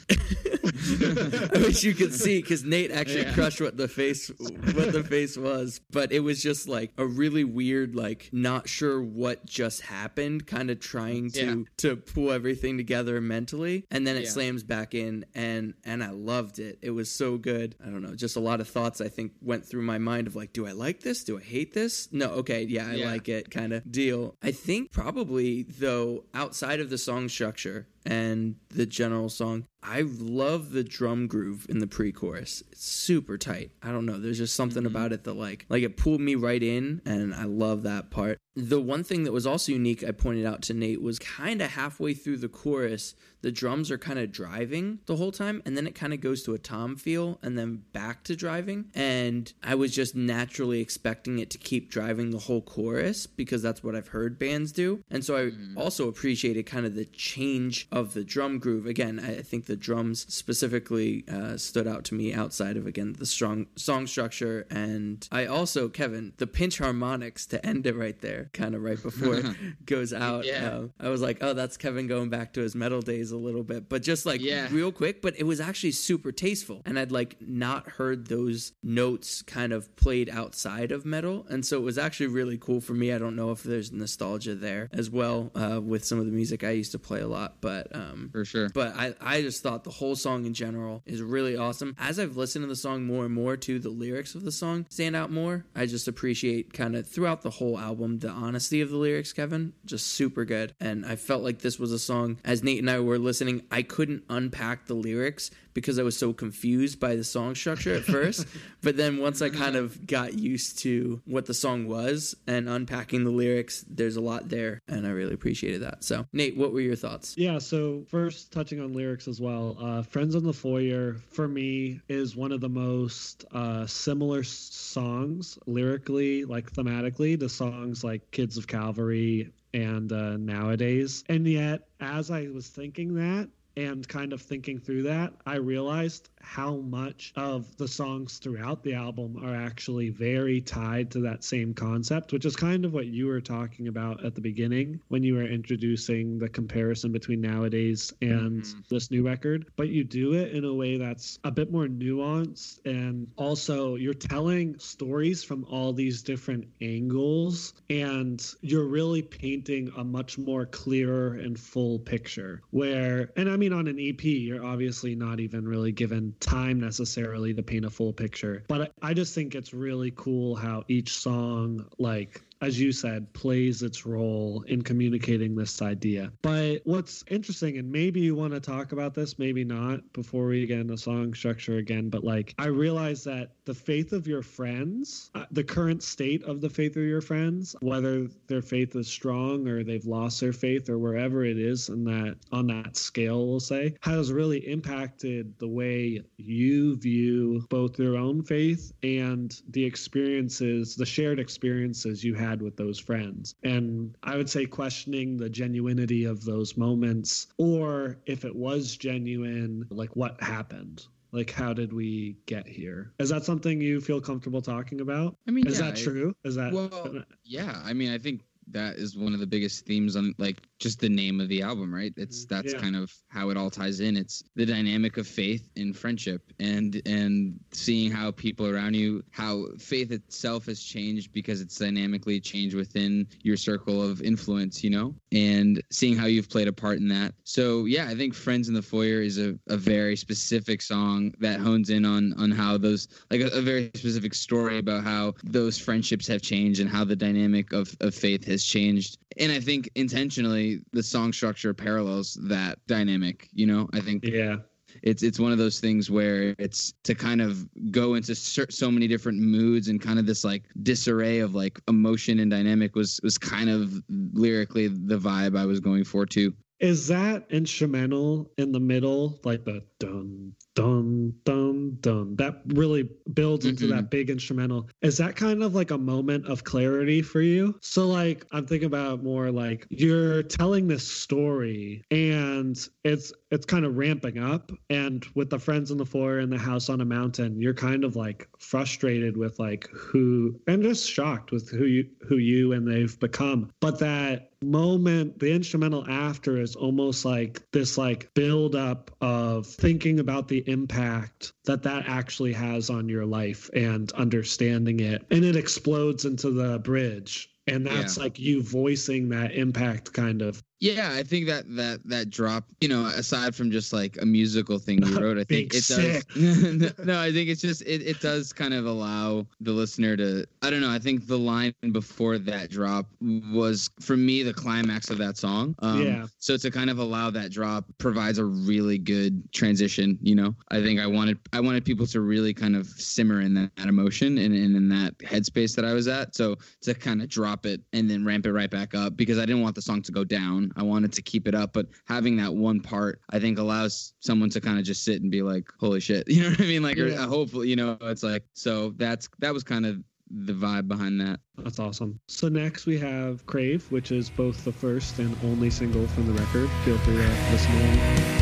I wish you could see, because Nate actually yeah. crushed what the face what the face was. But it was just like a really weird, like not sure what just happened, kind of trying to, yeah. to pull everything together mentally. And then it yeah. slams back in, and and I loved it. It was so good. I don't know, just a lot of thoughts I think went through my mind of like, do I like this? Do I hate this? No, okay, yeah, I yeah. like it kind of deal. I think probably though, outside of the song structure and the general song, I love the drum groove in the pre-chorus. It's super tight. I don't know, there's just something mm-hmm. about it that like like it pulled me right in, and I love that part. The one thing that was also unique I pointed out to Nate was kind of halfway through the chorus, the drums are kind of driving the whole time, and then it kind of goes to a tom feel and then back to driving. And I was just naturally expecting it to keep driving the whole chorus because that's what I've heard bands do. And so I mm-hmm. also appreciated kind of the change of the drum groove. Again, I think the drums specifically uh, stood out to me outside of, again, the strong song structure. And I also, Kevin, the pinch harmonics to end it right there, kind of right before it goes out. Yeah. Uh, I was like, oh, that's Kevin going back to his metal days a little bit, but just like yeah. real quick. But it was actually super tasteful, and I'd like not heard those notes kind of played outside of metal, and so it was actually really cool for me. I don't know if there's nostalgia there as well uh, with some of the music I used to play a lot, but um, for sure. But I, I just thought the whole song in general is really awesome. As I've listened to the song more and more, too, the lyrics of the song stand out more. I just appreciate kind of throughout the whole album the honesty of the lyrics, Kevin. Just super good. And I felt like this was a song, as Nate and I were listening, I couldn't unpack the lyrics because I was so confused by the song structure at first. But then once I kind of got used to what the song was and unpacking the lyrics, there's a lot there, and I really appreciated that. So, Nate, what were your thoughts? Yeah, so first, touching on lyrics as well, uh, Friends in the Foyer, for me, is one of the most uh, similar songs, lyrically, like thematically, to songs like Kids of Calvary and uh, Nowadays. And yet, as I was thinking that, and kind of thinking through that, I realized how much of the songs throughout the album are actually very tied to that same concept, which is kind of what you were talking about at the beginning when you were introducing the comparison between Nowadays and mm-hmm. this new record. But you do it in a way that's a bit more nuanced, and also you're telling stories from all these different angles, and you're really painting a much more clearer and full picture. Where, and I mean, on an E P, you're obviously not even really given time necessarily to paint a full picture. But I just think it's really cool how each song, like, as you said, plays its role in communicating this idea. But what's interesting, and maybe you want to talk about this, maybe not, before we get into song structure again, but like, I realized that the faith of your friends, uh, the current state of the faith of your friends, whether their faith is strong or they've lost their faith or wherever it is in that, on that scale, we'll say, has really impacted the way you view both your own faith and the experiences, the shared experiences you have with those friends. And I would say questioning the genuinity of those moments, or if it was genuine, like what happened? Like, how did we get here? Is that something you feel comfortable talking about? I mean, is yeah, that true? Is that well, yeah. I mean, I think that is one of the biggest themes on, like, just the name of the album, right? It's that's yeah. kind of how it all ties in. It's the dynamic of faith and friendship, and and seeing how people around you, how faith itself has changed because it's dynamically changed within your circle of influence, you know, and seeing how you've played a part in that. So yeah, I think Friends in the Foyer is a, a very specific song that hones in on on how those, like, a, a very specific story about how those friendships have changed and how the dynamic of, of faith has changed. And I think intentionally the song structure parallels that dynamic, you know, I think. Yeah. It's it's one of those things where it's to kind of go into so many different moods, and kind of this like disarray of like emotion and dynamic was was kind of lyrically the vibe I was going for too. Is that instrumental in the middle, like the dun, dun, dun, dun, that really builds into mm-hmm. that big instrumental? Is that kind of like a moment of clarity for you? So like, I'm thinking about more like you're telling this story and it's it's kind of ramping up, and with the friends on the floor and the house on a mountain, you're kind of like frustrated with like who, and just shocked with who you, who you and they've become. But that moment, the instrumental after, is almost like this like build up of thinking about the impact that that actually has on your life and understanding it, and it explodes into the bridge, and that's yeah. like you voicing that impact kind of. Yeah, I think that that that drop, you know, aside from just like a musical thing you wrote, I think it sick. does. No, I think it's just it, it does kind of allow the listener to, I don't know. I think the line before that drop was, for me, the climax of that song. Um, yeah. So to kind of allow that drop provides a really good transition. You know, I think I wanted I wanted people to really kind of simmer in that, that emotion and, and in that headspace that I was at. So to kind of drop it and then ramp it right back up, because I didn't want the song to go down. I wanted to keep it up, but having that one part, I think, allows someone to kind of just sit and be like, holy shit, you know what I mean? Like, yeah. or hopefully, you know, it's like, so that's, that was kind of the vibe behind that. That's awesome. So next we have Crave, which is both the first and only single from the record. Feel free to listen in.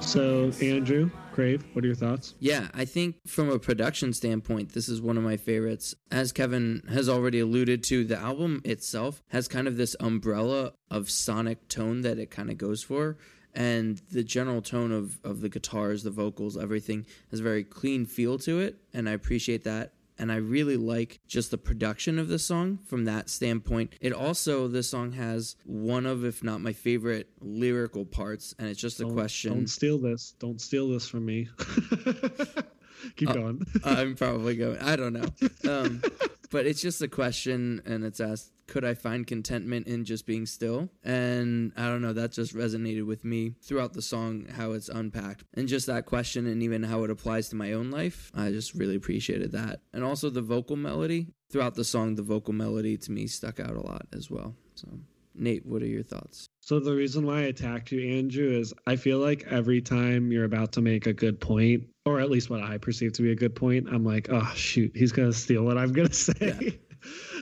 So, Andrew, Crave, what are your thoughts? Yeah, I think from a production standpoint, this is one of my favorites. As Kevin has already alluded to, the album itself has kind of this umbrella of sonic tone that it kind of goes for. And the general tone of, of the guitars, the vocals, everything has a very clean feel to it. And I appreciate that. And I really like just the production of the song from that standpoint. It also, this song has one of, if not my favorite, lyrical parts. And it's just don't, a question. Don't steal this. Don't steal this from me. Keep uh, going. I'm probably going. I don't know. Um, but it's just a question, and it's asked, could I find contentment in just being still? And I don't know, that just resonated with me throughout the song, how it's unpacked. And just that question, and even how it applies to my own life, I just really appreciated that. And also the vocal melody. Throughout the song, the vocal melody to me stuck out a lot as well. So Nate, what are your thoughts? So the reason why I attacked you, Andrew, is I feel like every time you're about to make a good point, or at least what I perceive to be a good point, I'm like, oh, shoot, he's going to steal what I'm going to say. Yeah.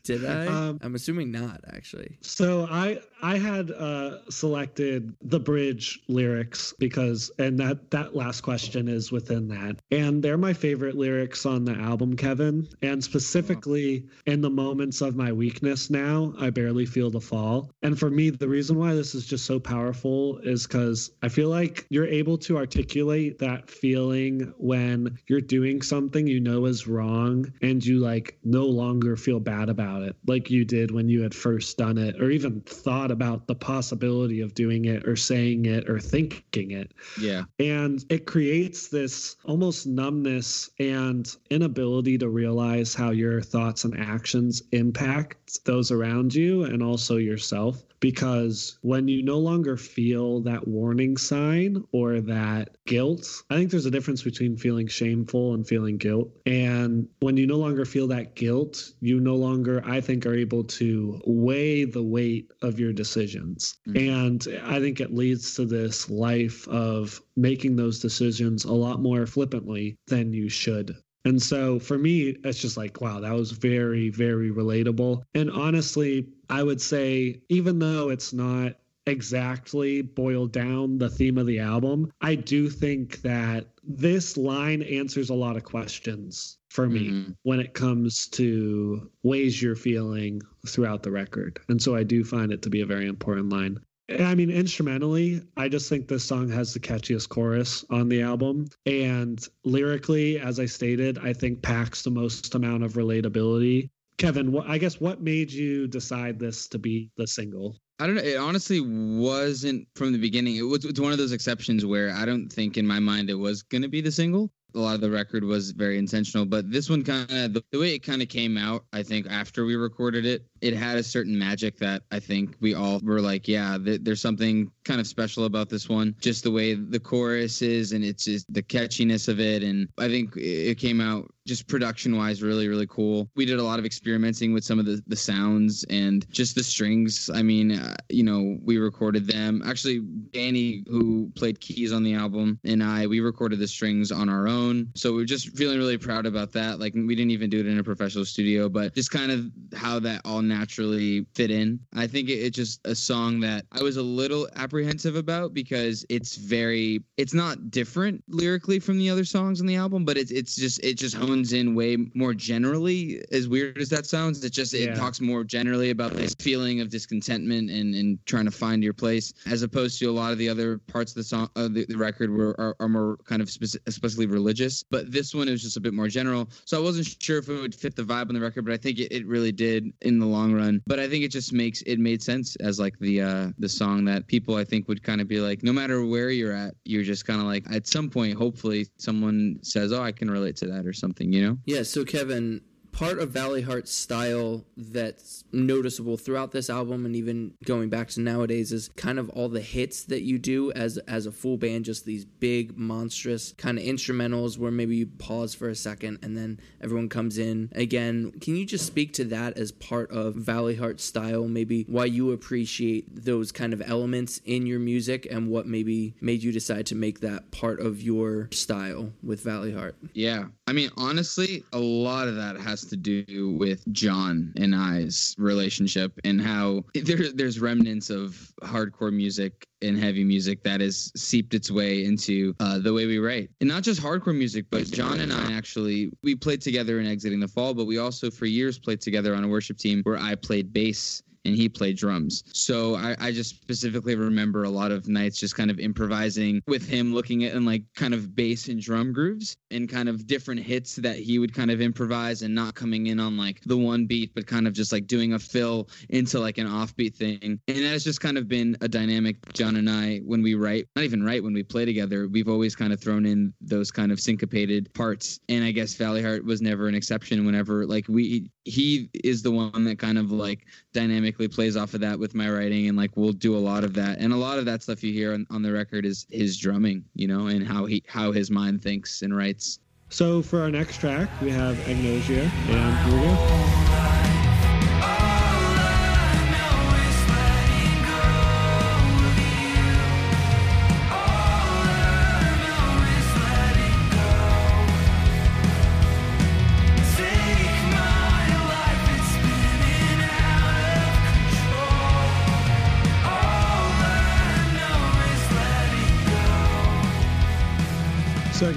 Did I? Um, I'm assuming not, actually. So I I had uh, selected the bridge lyrics because, and that, that last question is within that. And they're my favorite lyrics on the album, Kevin. And specifically, oh. in the moments of my weakness now, I barely feel the fall. And for me, the reason why this is just so powerful is because I feel like you're able to articulate that feeling when you're doing something you know is wrong and you like no longer feel bad about it, like you did when you had first done it, or even thought about the possibility of doing it or saying it or thinking it. Yeah. And it creates this almost numbness and inability to realize how your thoughts and actions impact those around you and also yourself. Because when you no longer feel that warning sign or that guilt, I think there's a difference between feeling shameful and feeling guilt. And when you no longer feel that guilt, you no longer, I think, are able to weigh the weight of your decisions. Mm-hmm. And I think it leads to this life of making those decisions a lot more flippantly than you should. And so for me, it's just like, wow, that was very, very relatable. And honestly, I would say, even though it's not exactly boiled down the theme of the album, I do think that this line answers a lot of questions for me mm-hmm. when it comes to ways you're feeling throughout the record. And so I do find it to be a very important line. I mean, instrumentally, I just think this song has the catchiest chorus on the album. And lyrically, as I stated, I think packs the most amount of relatability. Kevin, wh- I guess what made you decide this to be the single? I don't know. It honestly wasn't from the beginning. It was, it's one of those exceptions where I don't think in my mind it was going to be the single. A lot of the record was very intentional, but this one kind of, the, the way it kind of came out, I think after we recorded it, it had a certain magic that I think we all were like, yeah, th- there's something kind of special about this one. Just the way the chorus is, and it's just the catchiness of it. And I think it came out just production wise, really, really cool. We did a lot of experimenting with some of the, the sounds and just the strings. I mean, uh, you know, we recorded them. Actually, Danny, who played keys on the album, and I, we recorded the strings on our own. So we're just feeling really proud about that. Like, we didn't even do it in a professional studio, but just kind of how that all naturally fit in. I think it, it's just a song that I was a little apprehensive about because it's very, it's not different lyrically from the other songs on the album, but it's it's just, it just hones in way more generally, as weird as that sounds. It just, it yeah. talks more generally about this feeling of discontentment and, and trying to find your place, as opposed to a lot of the other parts of the song, uh, the, the record were, are, are more kind of speci- especially religious. But this one is just a bit more general. So I wasn't sure if it would fit the vibe on the record, but I think it, it really did in the long run. But I think it just makes, it made sense as like the uh, the song that people, I think, would kind of be like, no matter where you're at, you're just kind of like, at some point, hopefully someone says, oh, I can relate to that or something, you know? Yeah, so Kevin, part of Valley Heart's style that's noticeable throughout this album and even going back to nowadays is kind of all the hits that you do as as a full band, just these big, monstrous kind of instrumentals where maybe you pause for a second and then everyone comes in again. Can you just speak to that as part of Valley Heart's style, maybe why you appreciate those kind of elements in your music and what maybe made you decide to make that part of your style with Valley Heart? Yeah. I mean, honestly, a lot of that has to do with John and I's relationship and how there, there's remnants of hardcore music and heavy music that has seeped its way into uh, the way we write. And not just hardcore music, but John and I actually, we played together in Exiting the Fall, but we also for years played together on a worship team where I played bass and he played drums. So I, I just specifically remember a lot of nights just kind of improvising with him, looking at and like kind of bass and drum grooves and kind of different hits that he would kind of improvise and not coming in on like the one beat, but kind of just like doing a fill into like an offbeat thing. And that has just kind of been a dynamic. John and I, when we write, not even write, when we play together, we've always kind of thrown in those kind of syncopated parts. And I guess Valley Heart was never an exception whenever like we, he is the one that kind of like dynamic plays off of that with my writing, and like we'll do a lot of that, and a lot of that stuff you hear on, on the record is his drumming, you know, and how he how his mind thinks and writes. So for our next track we have Agnosia, and here we go.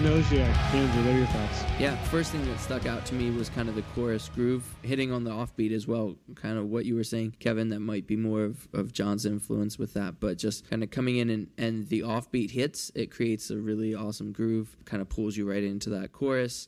Amnesia. Andrew, what are your thoughts? Yeah, first thing that stuck out to me was kind of the chorus groove, hitting on the offbeat as well, kind of what you were saying, Kevin, that might be more of, of John's influence with that, but just kind of coming in and, and the offbeat hits, it creates a really awesome groove, kind of pulls you right into that chorus.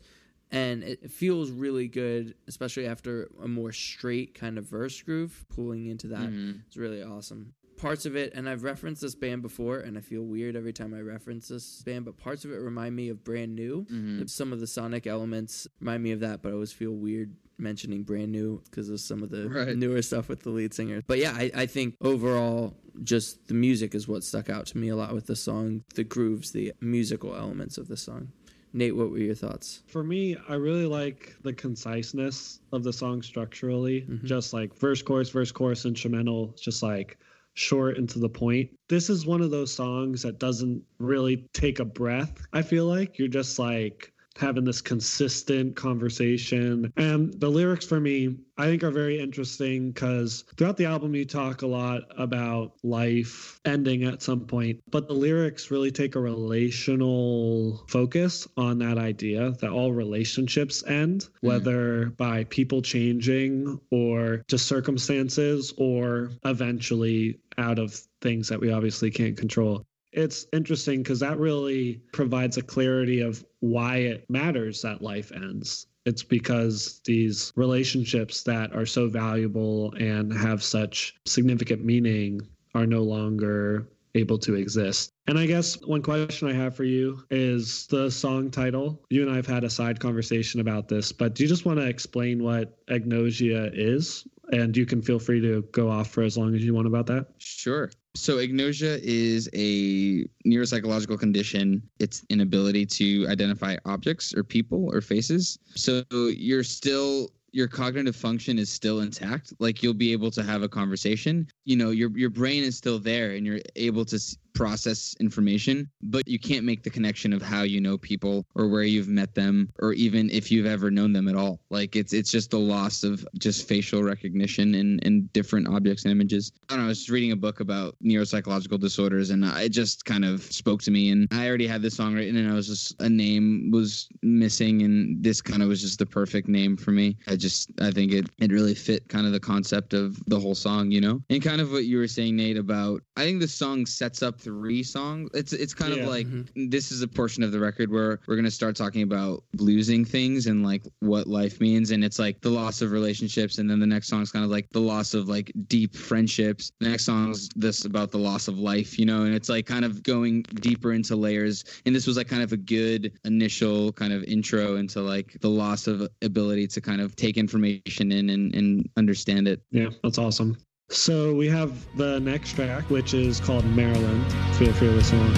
And it feels really good, especially after a more straight kind of verse groove. Pulling into that mm-hmm. is really awesome. Parts of it, and I've referenced this band before, and I feel weird every time I reference this band, but parts of it remind me of Brand New. Mm-hmm. Some of the sonic elements remind me of that, but I always feel weird mentioning Brand New because of some of the right. newer stuff with the lead singer. But yeah, I, I think overall, just the music is what stuck out to me a lot with the song, the grooves, the musical elements of the song. Nate, what were your thoughts? For me, I really like the conciseness of the song structurally, mm-hmm. just like verse, chorus, verse, chorus, instrumental, just like short and to the point. This is one of those songs that doesn't really take a breath. I feel like you're just like having this consistent conversation. And the lyrics for me, I think are very interesting because throughout the album, you talk a lot about life ending at some point, but the lyrics really take a relational focus on that idea that all relationships end, mm-hmm. whether by people changing or just circumstances or eventually out of things that we obviously can't control. It's interesting because that really provides a clarity of why it matters that life ends. It's because these relationships that are so valuable and have such significant meaning are no longer able to exist. And I guess one question I have for you is the song title. You and I have had a side conversation about this, but do you just want to explain what agnosia is? And you can feel free to go off for as long as you want about that. Sure. So agnosia is a neuropsychological condition. It's an inability to identify objects or people or faces. So you're still, your cognitive function is still intact. Like you'll be able to have a conversation. You know, your your brain is still there and you're able to process information, but you can't make the connection of how you know people or where you've met them or even if you've ever known them at all. Like it's it's just the loss of just facial recognition and, and different objects and images. I don't know, I was reading a book about neuropsychological disorders and it just kind of spoke to me and I already had this song written and I was just, a name was missing and this kind of was just the perfect name for me. I just, I think it, it really fit kind of the concept of the whole song, you know? And kind of what you were saying, Nate, about, I think the song sets up three songs. It's it's kind yeah. of like mm-hmm. this is a portion of the record where we're going to start talking about losing things and like what life means. And it's like the loss of relationships. And then the next song is kind of like the loss of like deep friendships. The next song is this about the loss of life, you know, and it's like kind of going deeper into layers. And this was like kind of a good initial kind of intro into like the loss of ability to kind of take information in and, and understand it. Yeah, that's awesome. So we have the next track, which is called Maryland. Feel free to listen on.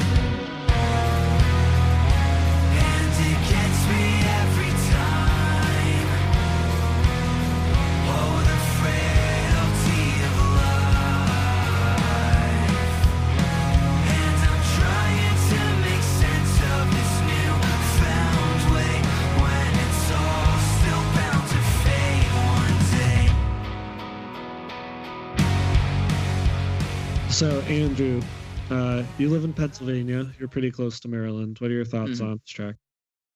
So, Andrew, uh, you live in Pennsylvania. You're pretty close to Maryland. What are your thoughts mm. on this track?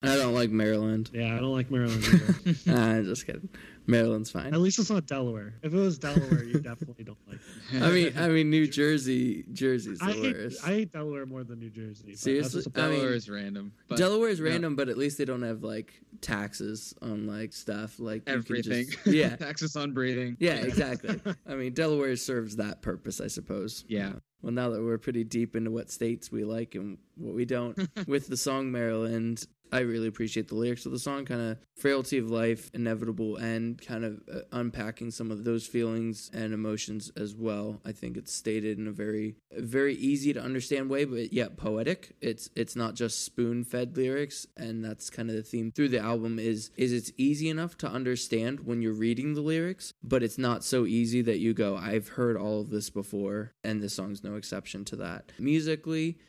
I don't like Maryland. Yeah, I don't like Maryland either. Nah, just kidding. Maryland's fine. At least it's not Delaware. If it was Delaware, you definitely don't like it. I mean, I mean, New Jersey, Jersey's the I worst. Hate, I hate Delaware more than New Jersey. Seriously? Delaware I mean, is random. But, Delaware is random, yeah. but at least they don't have, like, taxes on, like, stuff. Like everything. Just, yeah. Taxes on breathing. Yeah, exactly. I mean, Delaware serves that purpose, I suppose. Yeah. Uh, Well, now that we're pretty deep into what states we like and what we don't, with the song Maryland, I really appreciate the lyrics of the song, kind of frailty of life, inevitable end, kind of uh, unpacking some of those feelings and emotions as well. I think it's stated in a very, very easy to understand way, but yet poetic. It's it's not just spoon-fed lyrics, and that's kind of the theme through the album is, is it's easy enough to understand when you're reading the lyrics, but it's not so easy that you go, I've heard all of this before, and this song's no exception to that. Musically,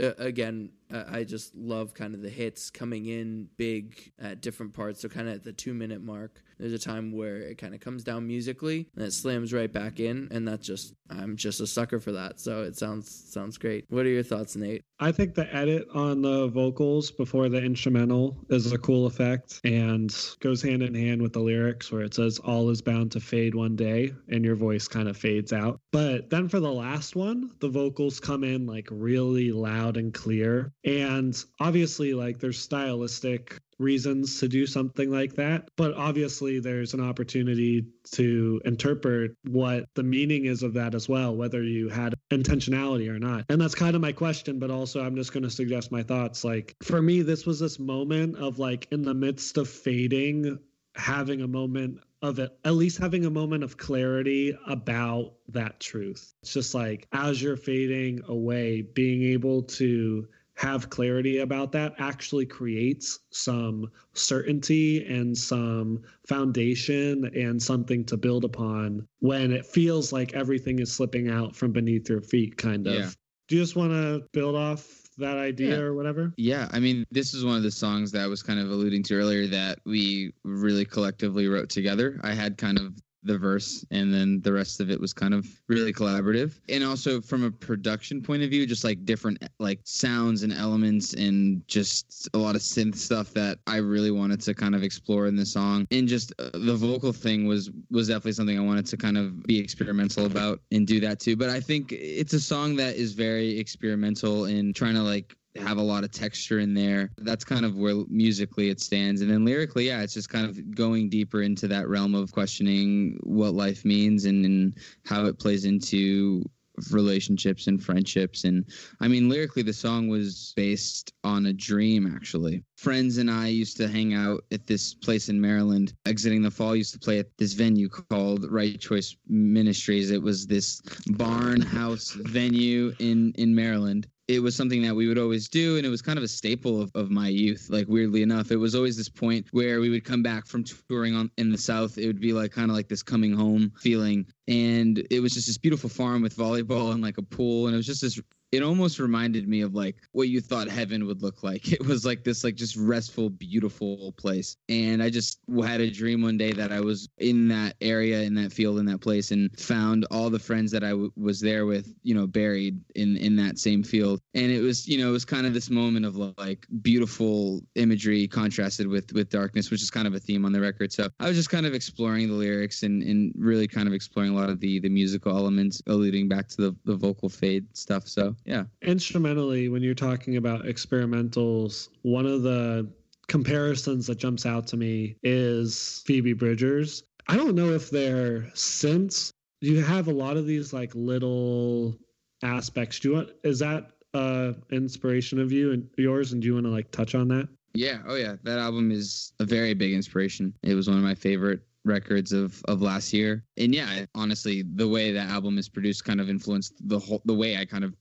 uh, again, uh, I just love kind of the hits coming in big at different parts. So kind of at the two-minute mark, there's a time where it kind of comes down musically and it slams right back in, and that's just, I'm just a sucker for that. So it sounds sounds great. What are your thoughts, Nate? I think the edit on the vocals before the instrumental is a cool effect and goes hand in hand with the lyrics where it says all is bound to fade one day, and your voice kind of fades out. But then for the last one, the vocals come in like really loud and clear. And obviously, like, there's stylistic reasons to do something like that, but obviously there's an opportunity to interpret what the meaning is of that as well, whether you had intentionality or not. And that's kind of my question, but also I'm just going to suggest my thoughts. Like, for me, this was this moment of, like, in the midst of fading, having a moment of it, at least having a moment of clarity about that truth. It's just like, as you're fading away, being able to have clarity about that actually creates some certainty and some foundation and something to build upon when it feels like everything is slipping out from beneath your feet, kind of. Yeah. Do you just want to build off that idea yeah. or whatever? Yeah, I mean, this is one of the songs that I was kind of alluding to earlier that we really collectively wrote together. I had kind of the verse, and then the rest of it was kind of really collaborative. And also from a production point of view, just like different like sounds and elements and just a lot of synth stuff that I really wanted to kind of explore in the song. And just uh, the vocal thing was was definitely something I wanted to kind of be experimental about and do that too. But I think it's a song that is very experimental in trying to like have a lot of texture in there. That's kind of where musically it stands. And then lyrically, yeah, it's just kind of going deeper into that realm of questioning what life means and, and how it plays into relationships and friendships. And I mean, lyrically, the song was based on a dream, actually. Friends and I used to hang out at this place in Maryland. Exiting the Fall used to play at this venue called Right Choice Ministries. It was this barn house venue in, in Maryland. It was something that we would always do, and it was kind of a staple of, of my youth. Like, weirdly enough, it was always this point where we would come back from touring on in the South. It would be like kind of like this coming home feeling. And it was just this beautiful farm with volleyball and like a pool. And it was just this, it almost reminded me of like what you thought heaven would look like. It was like this, like just restful, beautiful place. And I just had a dream one day that I was in that area, in that field, in that place, and found all the friends that I w- was there with, you know, buried in, in that same field. And it was, you know, it was kind of this moment of like beautiful imagery contrasted with, with darkness, which is kind of a theme on the record. So I was just kind of exploring the lyrics and, and really kind of exploring a lot of the, the musical elements, alluding back to the, the vocal fade stuff. So, yeah. Instrumentally, when you're talking about experimentals, one of the comparisons that jumps out to me is Phoebe Bridgers. I don't know if they're synths. You have a lot of these like little aspects. Do you want, is that uh, inspiration of you and yours? And do you want to like touch on that? Yeah. Oh yeah. That album is a very big inspiration. It was one of my favorite records of of last year. And yeah, honestly, the way that album is produced kind of influenced the whole, the way I kind of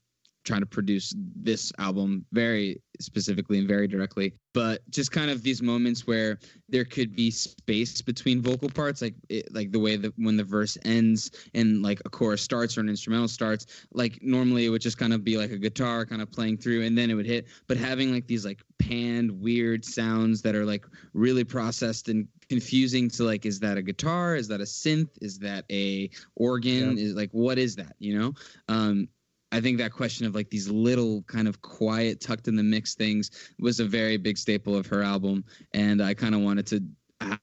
trying to produce this album very specifically and very directly. But just kind of these moments where there could be space between vocal parts, like it, like the way that when the verse ends and like a chorus starts or an instrumental starts, like normally it would just kind of be like a guitar kind of playing through and then it would hit. But having like these like panned weird sounds that are like really processed and confusing to like, is that a guitar? Is that a synth? Is that a organ? Yeah. Is like, what is that? You know? Um, I think that question of like these little kind of quiet tucked in the mix things was a very big staple of her album. And I kind of wanted to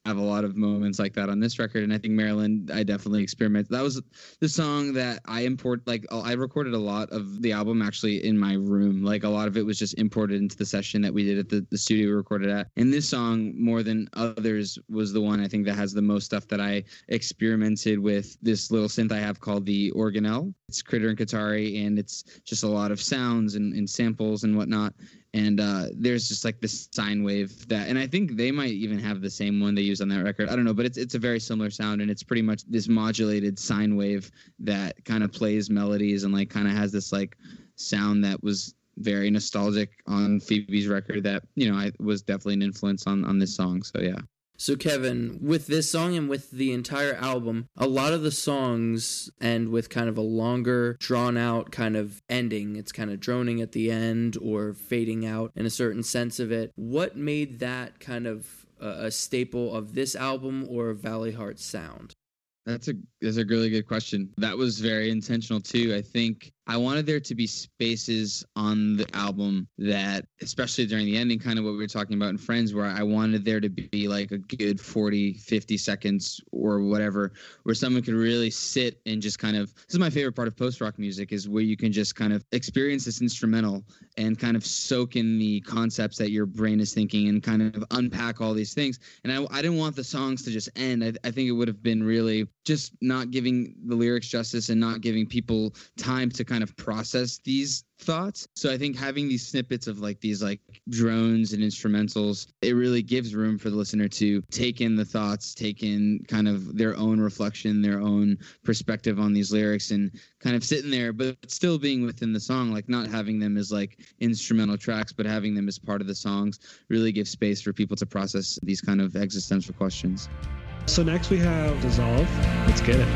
have a lot of moments like that on this record. And I think Maryland, I definitely experimented. That was the song that I import, like I recorded a lot of the album actually in my room. Like a lot of it was just imported into the session that we did at the, the studio we recorded at. And this song more than others was the one I think that has the most stuff that I experimented with. This little synth I have called the Organelle. It's Critter and Qatari, and it's just a lot of sounds and, and samples and whatnot. And uh, there's just like this sine wave that, and I think they might even have the same one they use on that record. I don't know, but it's it's a very similar sound, and it's pretty much this modulated sine wave that kind of plays melodies and like kind of has this like sound that was very nostalgic on Phoebe's record that, you know, I was definitely an influence on on this song. So yeah. So Kevin, with this song and with the entire album, a lot of the songs end with kind of a longer, drawn-out kind of ending. It's kind of droning at the end or fading out in a certain sense of it. What made that kind of a, a staple of this album or Valley Heart's sound? That's a, that's a really good question. That was very intentional, too. I think I wanted there to be spaces on the album that, especially during the ending, kind of what we were talking about in Friends, where I wanted there to be like a good forty, fifty seconds or whatever, where someone could really sit and just kind of, this is my favorite part of post-rock music, is where you can just kind of experience this instrumental and kind of soak in the concepts that your brain is thinking and kind of unpack all these things. And I, I didn't want the songs to just end. I, I think it would have been really just not giving the lyrics justice and not giving people time to kind of process these thoughts. So I think having these snippets of like these like drones and instrumentals, it really gives room for the listener to take in the thoughts, take in kind of their own reflection, their own perspective on these lyrics, and kind of sitting there, but still being within the song, like not having them as like instrumental tracks, but having them as part of the songs really gives space for people to process these kind of existential questions. So next we have Dissolve. Let's get it.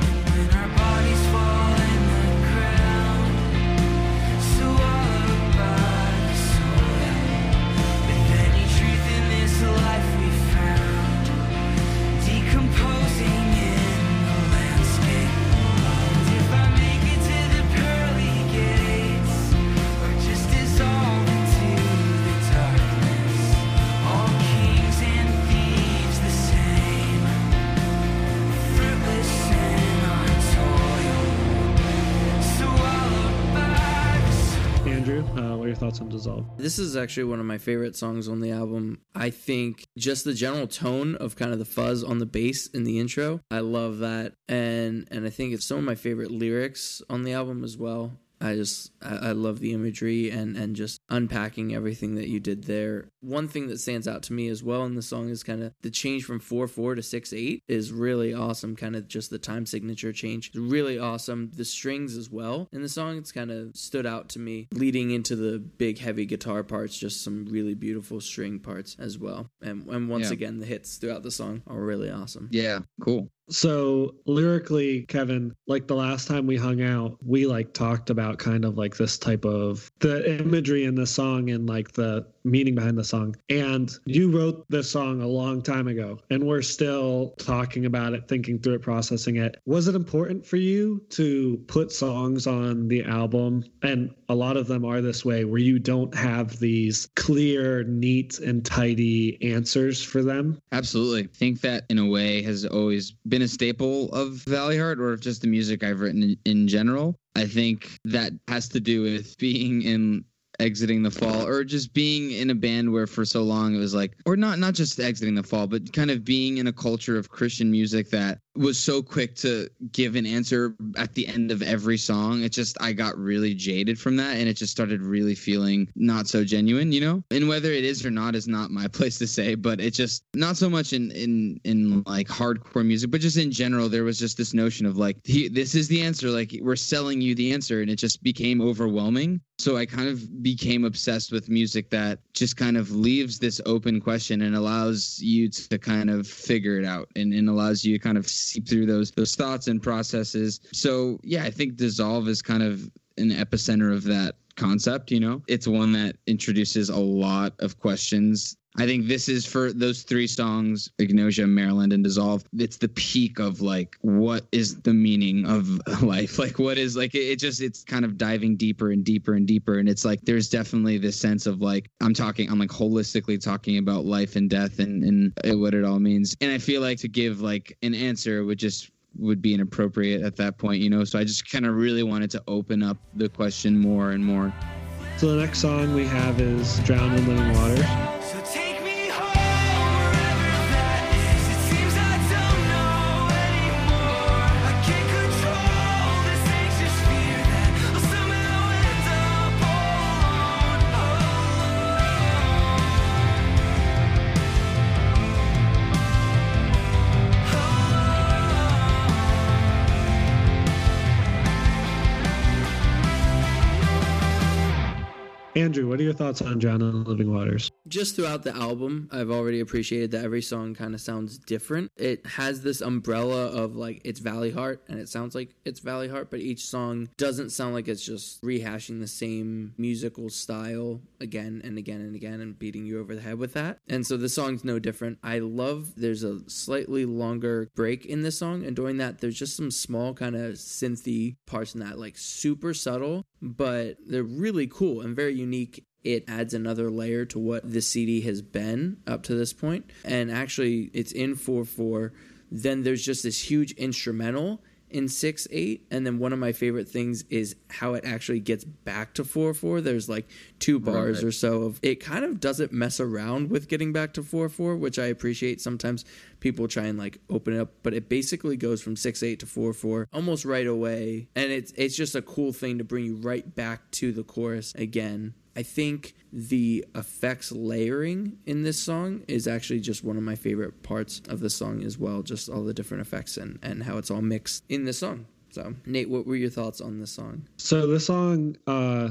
This is actually one of my favorite songs on the album. I think just the general tone of kind of the fuzz on the bass in the intro, I love that. And and I think it's some of my favorite lyrics on the album as well. I just, I, I love the imagery and, and just unpacking everything that you did there. One thing that stands out to me as well in the song is kind of the change from four four to six eight is really awesome. Kind of just the time signature change. It's really awesome. The strings as well in the song, it's kind of stood out to me. Leading into the big heavy guitar parts, just some really beautiful string parts as well. And, and once yeah. again, the hits throughout the song are really awesome. Yeah, cool. So lyrically, Kevin, like the last time we hung out, we like talked about kind of like this type of the imagery in the song and like the meaning behind the song. And you wrote this song a long time ago, and we're still talking about it, thinking through it, processing it. Was it important for you to put songs on the album? And a lot of them are this way, where you don't have these clear, neat, and tidy answers for them? Absolutely. I think that in a way has always been a staple of Valley Heart, or just the music I've written in, in general. I think that has to do with being in Exiting the Fall, or just being in a band where for so long it was like, or not not just Exiting the Fall, but kind of being in a culture of Christian music that was so quick to give an answer at the end of every song. It just, I got really jaded from that, and it just started really feeling not so genuine, you know? And whether it is or not is not my place to say, but it just, not so much in in in like hardcore music, but just in general, there was just this notion of like, he, this is the answer, like we're selling you the answer, and it just became overwhelming. So I kind of became obsessed with music that just kind of leaves this open question and allows you to kind of figure it out, and, and allows you to kind of seep through those those thoughts and processes. So yeah, I think Dissolve is kind of an epicenter of that concept, you know? It's one that introduces a lot of questions. I think this is, for those three songs, Agnosia, Maryland, and Dissolve, it's the peak of like, what is the meaning of life? Like, what is like, it, it just, it's kind of diving deeper and deeper and deeper. And it's like, there's definitely this sense of like, I'm talking, I'm like holistically talking about life and death and, and what it all means. And I feel like to give like an answer would just, would be inappropriate at that point, you know? So I just kind of really wanted to open up the question more and more. So the next song we have is Drowned in Living Water. Andrew, what are your thoughts on Drown in Living Waters? Just throughout the album, I've already appreciated that every song kind of sounds different. It has this umbrella of like, it's Valley Heart, and it sounds like it's Valley Heart, but each song doesn't sound like it's just rehashing the same musical style again and again and again and beating you over the head with that. And so the song's no different. I love there's a slightly longer break in this song, and during that, there's just some small kind of synthy parts in that, like super subtle, but they're really cool and very unique. It adds another layer to what this C D has been up to this point. And actually, it's in four four. Then there's just this huge instrumental in six eight. And then one of my favorite things is how it actually gets back to four four. There's like two bars right. or so of it kind of doesn't mess around with getting back to four four, which I appreciate. Sometimes people try and like open it up, but it basically goes from six eight to four four almost right away. And it's it's just a cool thing to bring you right back to the chorus again. I think the effects layering in this song is actually just one of my favorite parts of the song as well, just all the different effects and, and how it's all mixed in the song. So, Nate, what were your thoughts on this song? So this song, uh,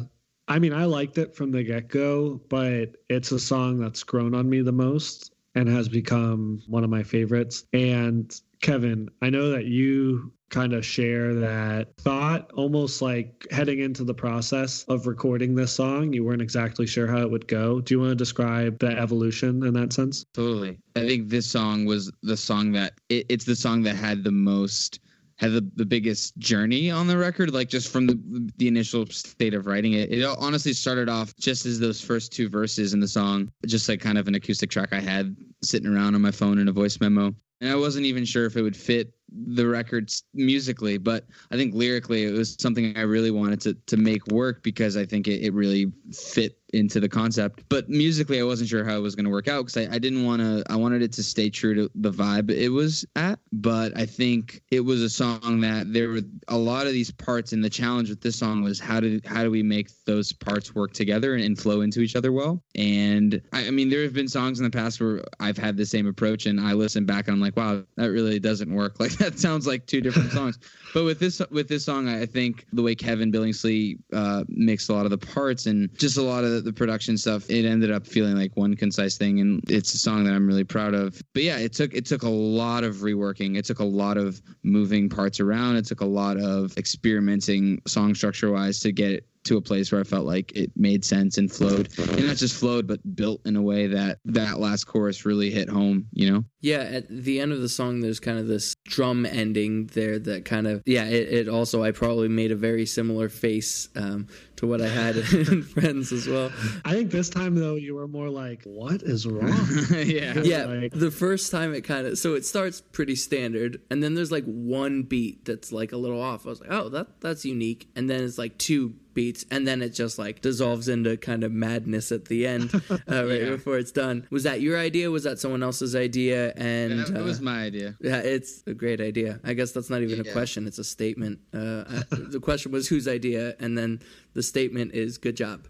I mean, I liked it from the get-go, but it's a song that's grown on me the most and has become one of my favorites. And Kevin, I know that you kind of share that thought, almost like heading into the process of recording this song, you weren't exactly sure how it would go. Do you want to describe the evolution in that sense? Totally. I think this song was the song that it, it's the song that had the most, had the, the biggest journey on the record, like just from the, the initial state of writing it. It honestly started off just as those first two verses in the song, just like kind of an acoustic track I had sitting around on my phone in a voice memo. And I wasn't even sure if it would fit the records musically, but I think lyrically it was something I really wanted to to make work because I think it, it really fit into the concept. But musically, I wasn't sure how it was going to work out because I, I didn't want to, I wanted it to stay true to the vibe it was at. But I think it was a song that there were a lot of these parts, and the challenge with this song was how do, how do we make those parts work together and, and flow into each other well. And I, I mean, there have been songs in the past where I've had the same approach and I listen back and I'm like, wow, that really doesn't work. Like that sounds like two different songs. But with this with this song, I think the way Kevin Billingsley uh, mixed a lot of the parts and just a lot of the, the production stuff, it ended up feeling like one concise thing. And it's a song that I'm really proud of. But yeah, it took it took a lot of reworking. It took a lot of moving parts around. It took a lot of experimenting song structure wise to get it to a place where I felt like it made sense and flowed, and not just flowed, but built in a way that that last chorus really hit home, you know? Yeah. At the end of the song, there's kind of this drum ending there that kind of, yeah, it, it also, I probably made a very similar face um, to what I had in Friends as well. I think this time though, you were more like, what is wrong? yeah. Yeah. Like... The first time it kind of, so it starts pretty standard. And then there's like one beat that's like a little off. I was like, oh, that that's unique. And then it's like two beats, and then it just like dissolves into kind of madness at the end uh, right yeah. before it's done. Was that your idea? Was that someone else's idea? And yeah, that uh, was my idea. Yeah, it's a great idea. I guess that's not even yeah. a question. It's a statement. Uh, I, the question was whose idea, and then the statement is good job.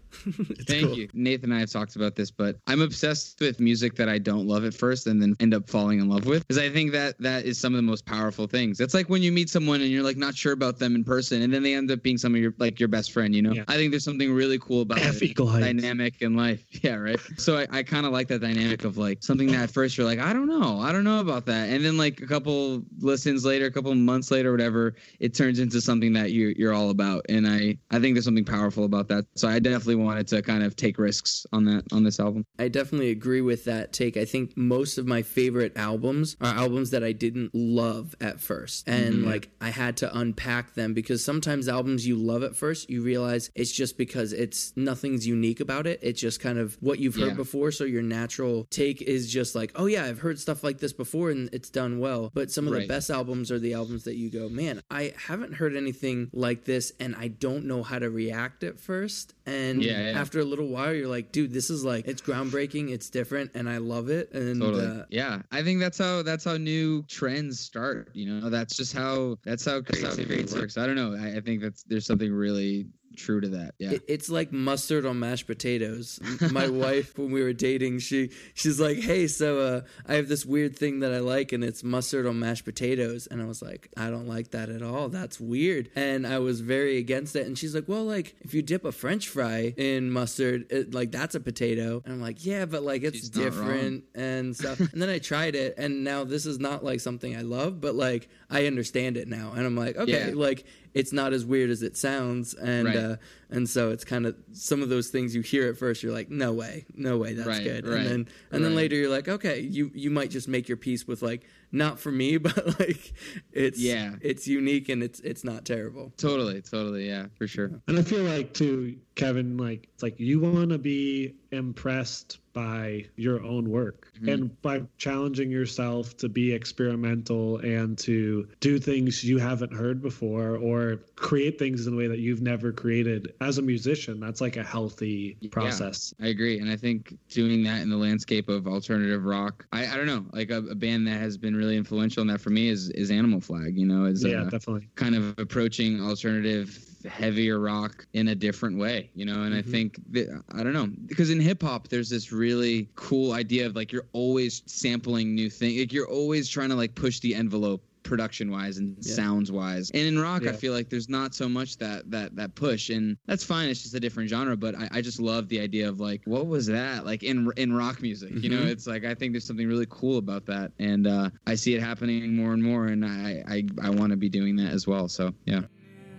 Thank cool. you. Nathan and I have talked about this, but I'm obsessed with music that I don't love at first and then end up falling in love with, because I think that that is some of the most powerful things. It's like when you meet someone and you're like not sure about them in person, and then they end up being some of your like your best friend. You know, yeah. I think there's something really cool about it, dynamic in life. Yeah, right. So I, I kind of like that dynamic of like something that at first you're like, I don't know, I don't know about that, and then like a couple listens later, a couple months later, whatever, it turns into something that you you're all about. And I I think there's something powerful about that. So I definitely wanted to kind of take risks on that on this album. I definitely agree with that take. I think most of my favorite albums are albums that I didn't love at first, and mm-hmm. like I had to unpack them, because sometimes albums you love at first, you realize it's just because it's nothing's unique about it. It's just kind of what you've heard yeah. before. So your natural take is just like, oh yeah, I've heard stuff like this before and it's done well. But some of right. the best albums are the albums that you go, man, I haven't heard anything like this, and I don't know how to react at first. And yeah, yeah. after a little while, you're like, dude, this is like, it's groundbreaking, it's different, and I love it. And totally. uh, yeah, I think that's how that's how new trends start. You know, that's just how that's how creativity works. I don't know. I, I think that's there's something really true to that. Yeah, it, it's like mustard on mashed potatoes. My wife, when we were dating, she she's like, "Hey, so uh, I have this weird thing that I like, and it's mustard on mashed potatoes." And I was like, "I don't like that at all. That's weird." And I was very against it. And she's like, "Well, like if you dip a French fry in mustard, it, like that's a potato." And I'm like, "Yeah, but like it's she's different and stuff." And then I tried it, and now this is not like something I love, but like I understand it now, and I'm like, okay, yeah. like. It's not as weird as it sounds, and right. uh, and so it's kind of some of those things you hear at first. You're like, no way, no way, that's right, good. Right, and then and right. then later you're like, okay, you, you might just make your peace with like, not for me, but like, it's yeah. it's unique and it's it's not terrible. Totally, totally, yeah, for sure. And I feel like too, Kevin, like it's like you want to be impressed by your own work mm-hmm. and by challenging yourself to be experimental and to do things you haven't heard before or create things in a way that you've never created as a musician. That's like a healthy process. Yeah, I agree. And I think doing that in the landscape of alternative rock, I, I don't know, like a, a band that has been really influential in that for me is, is Animal Flag, you know, is yeah, uh, definitely kind of approaching alternative heavier rock in a different way, you know, and mm-hmm. I think that, I don't know, because in hip hop there's this really cool idea of like you're always sampling new things, like you're always trying to like push the envelope production wise and yeah. sounds wise, and in rock yeah. I feel like there's not so much that that that push, and that's fine, it's just a different genre, but I, I just love the idea of like what was that like in in rock music mm-hmm. you know, it's like I think there's something really cool about that, and uh I see it happening more and more, and I I, I want to be doing that as well, so yeah.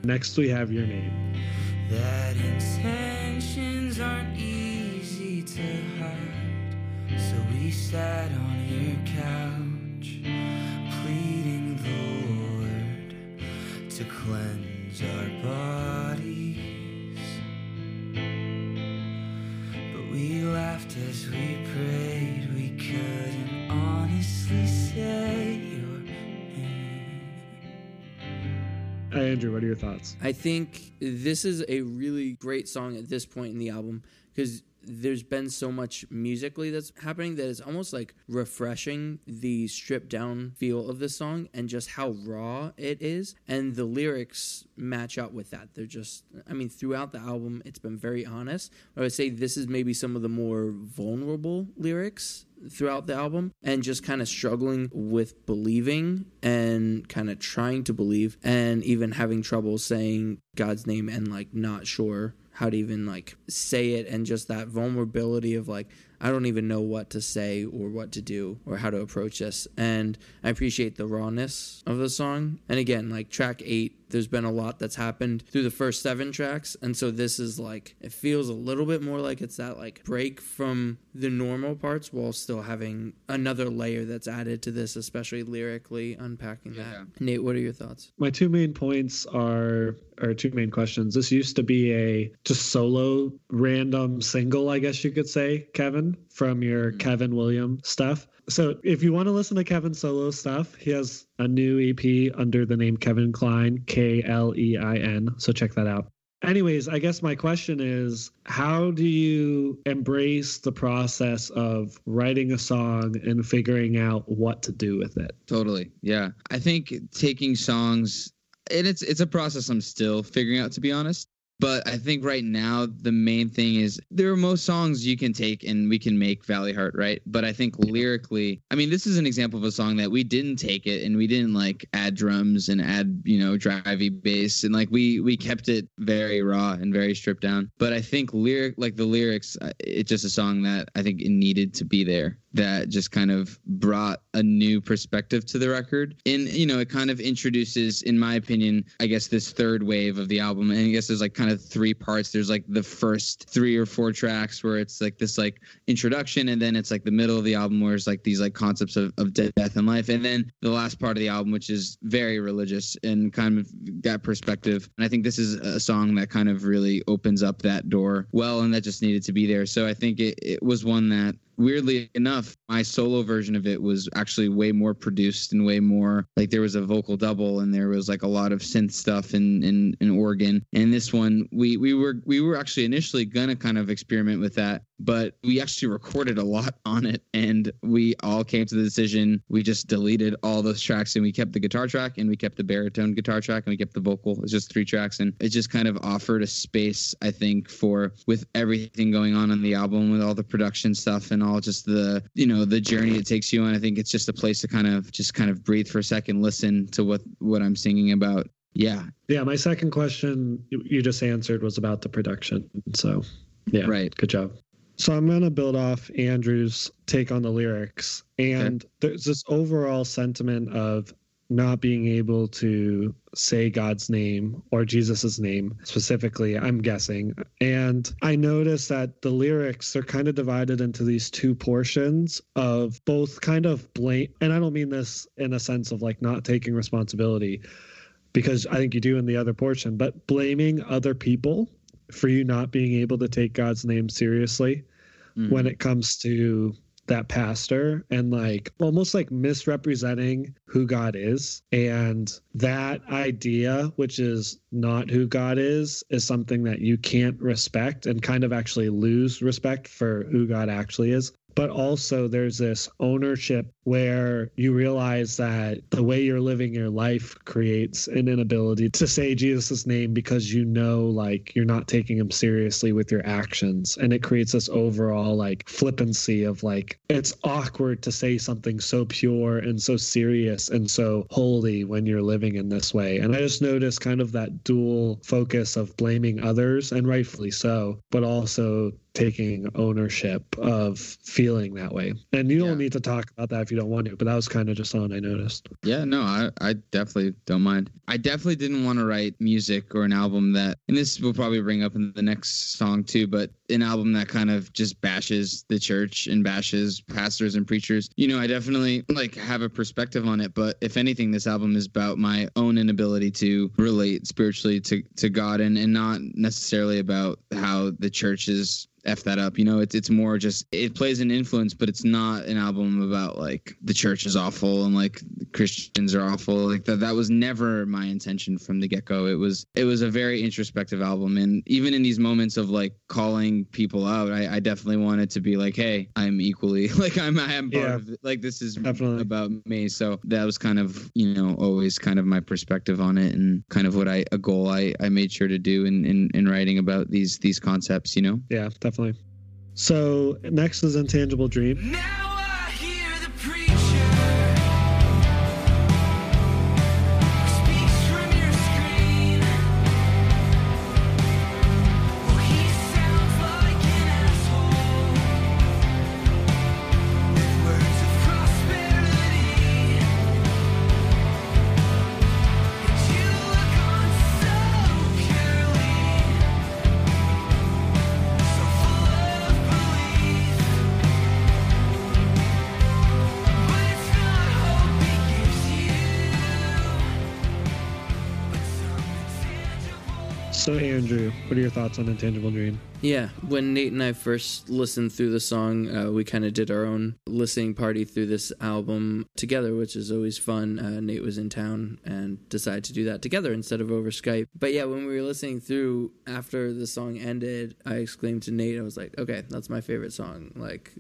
Next we have Your Name. That intentions aren't easy to hide, so we sat on your couch, pleading the Lord to cleanse our bodies. But we laughed as we prayed, we couldn't honestly say. Andrew, what are your thoughts? I think this is a really great song at this point in the album because there's been so much musically that's happening that it's almost like refreshing the stripped down feel of this song and just how raw it is, and the lyrics match up with that. They're just, I mean, throughout the album it's been very honest. I would say this is maybe some of the more vulnerable lyrics throughout the album, and just kind of struggling with believing and kind of trying to believe, and even having trouble saying God's name and like not sure how to even like say it, and just that vulnerability of like I don't even know what to say or what to do or how to approach this. And I appreciate the rawness of the song. And again, like track eight, there's been a lot that's happened through the first seven tracks. And so this is like, it feels a little bit more like it's that like break from the normal parts while still having another layer that's added to this, especially lyrically unpacking that. Yeah. Nate, what are your thoughts? My two main points are, or two main questions. This used to be a just solo random single, I guess you could say, Kevin, from your mm-hmm. Kevin Williams stuff. So if you want to listen to Kevin solo stuff, he has a new E P under the name Kevin Klein, K L E I N. So check that out. Anyways, I guess my question is, how do you embrace the process of writing a song and figuring out what to do with it? Totally. Yeah. I think taking songs, and it's it's a process I'm still figuring out, to be honest. But I think right now the main thing is there are most songs you can take and we can make Valley Heart, right? But I think lyrically, I mean, this is an example of a song that we didn't take it and we didn't like add drums and add, you know, drivey bass. And like we we kept it very raw and very stripped down. But I think lyric, like the lyrics, it's just a song that I think it needed to be there. That just kind of brought a new perspective to the record. And, you know, it kind of introduces, in my opinion, I guess this third wave of the album. And I guess there's like kind of three parts. There's like the first three or four tracks where it's like this like introduction. And then it's like the middle of the album where it's like these like concepts of, of death and life. And then the last part of the album, which is very religious and kind of that perspective. And I think this is a song that kind of really opens up that door well, and that just needed to be there. So I think it, it was one that, weirdly enough, my solo version of it was actually way more produced and way more like there was a vocal double and there was like a lot of synth stuff in in, in organ. And this one, we we were we were actually initially gonna kind of experiment with that but we actually recorded a lot on it, and we all came to the decision. We just deleted all those tracks, and we kept the guitar track, and we kept the baritone guitar track, and we kept the vocal. It's just three tracks, and it just kind of offered a space, I think, for, with everything going on on the album, with all the production stuff and all just the, you know, the journey it takes you on. I think it's just a place to kind of just kind of breathe for a second, listen to what, what I'm singing about. Yeah. Yeah. My second question you just answered was about the production. So yeah, right. Good job. So I'm going to build off Andrew's take on the lyrics. And okay. There's this overall sentiment of not being able to say God's name or Jesus's name specifically, I'm guessing. And I noticed that the lyrics are kind of divided into these two portions of both kind of blame. And I don't mean this in a sense of like not taking responsibility, because I think you do in the other portion, but blaming other people for you not being able to take God's name seriously mm. when it comes to that pastor, and like almost like misrepresenting who God is. And that idea, which is not who God is, is something that you can't respect and kind of actually lose respect for who God actually is. But also there's this ownership where you realize that the way you're living your life creates an inability to say Jesus's name because you know, like, you're not taking him seriously with your actions. And it creates this overall like flippancy of like, it's awkward to say something so pure and so serious and so holy when you're living in this way. And I just noticed kind of that dual focus of blaming others, and rightfully so, but also taking ownership of feeling that way. And you don't yeah. need to talk about that if you don't want to, but that was kind of just something I noticed. Yeah, no, I, I definitely don't mind. I definitely didn't want to write music or an album that, and this will probably bring up in the next song too, but an album that kind of just bashes the church and bashes pastors and preachers. You know, I definitely like have a perspective on it, but if anything, this album is about my own inability to relate spiritually to, to God, and, and not necessarily about how the church is F that up. You know, it's it's more just, it plays an influence, but it's not an album about like the church is awful and like Christians are awful. Like that that was never my intention from the get-go. It was it was a very introspective album, and even in these moments of like calling people out, I, I definitely wanted to be like, hey, I'm equally like I'm I am part yeah, of it. Like this is definitely about me. So that was kind of, you know, always kind of my perspective on it, and kind of what I a goal I, I made sure to do in, in, in writing about these these concepts, you know? Yeah, definitely. So next is Intangible Dream. Now I hear the preacher speaks from your screen. Well, he sounds like an asshole with words of prosperity. But you look on so purely. So, Andrew, what are your thoughts on Intangible Dream? Yeah, when Nate and I first listened through the song, uh, we kind of did our own listening party through this album together, which is always fun. Uh, Nate was in town and decided to do that together instead of over Skype. But yeah, when we were listening through, after the song ended, I exclaimed to Nate, I was like, okay, that's my favorite song. Like,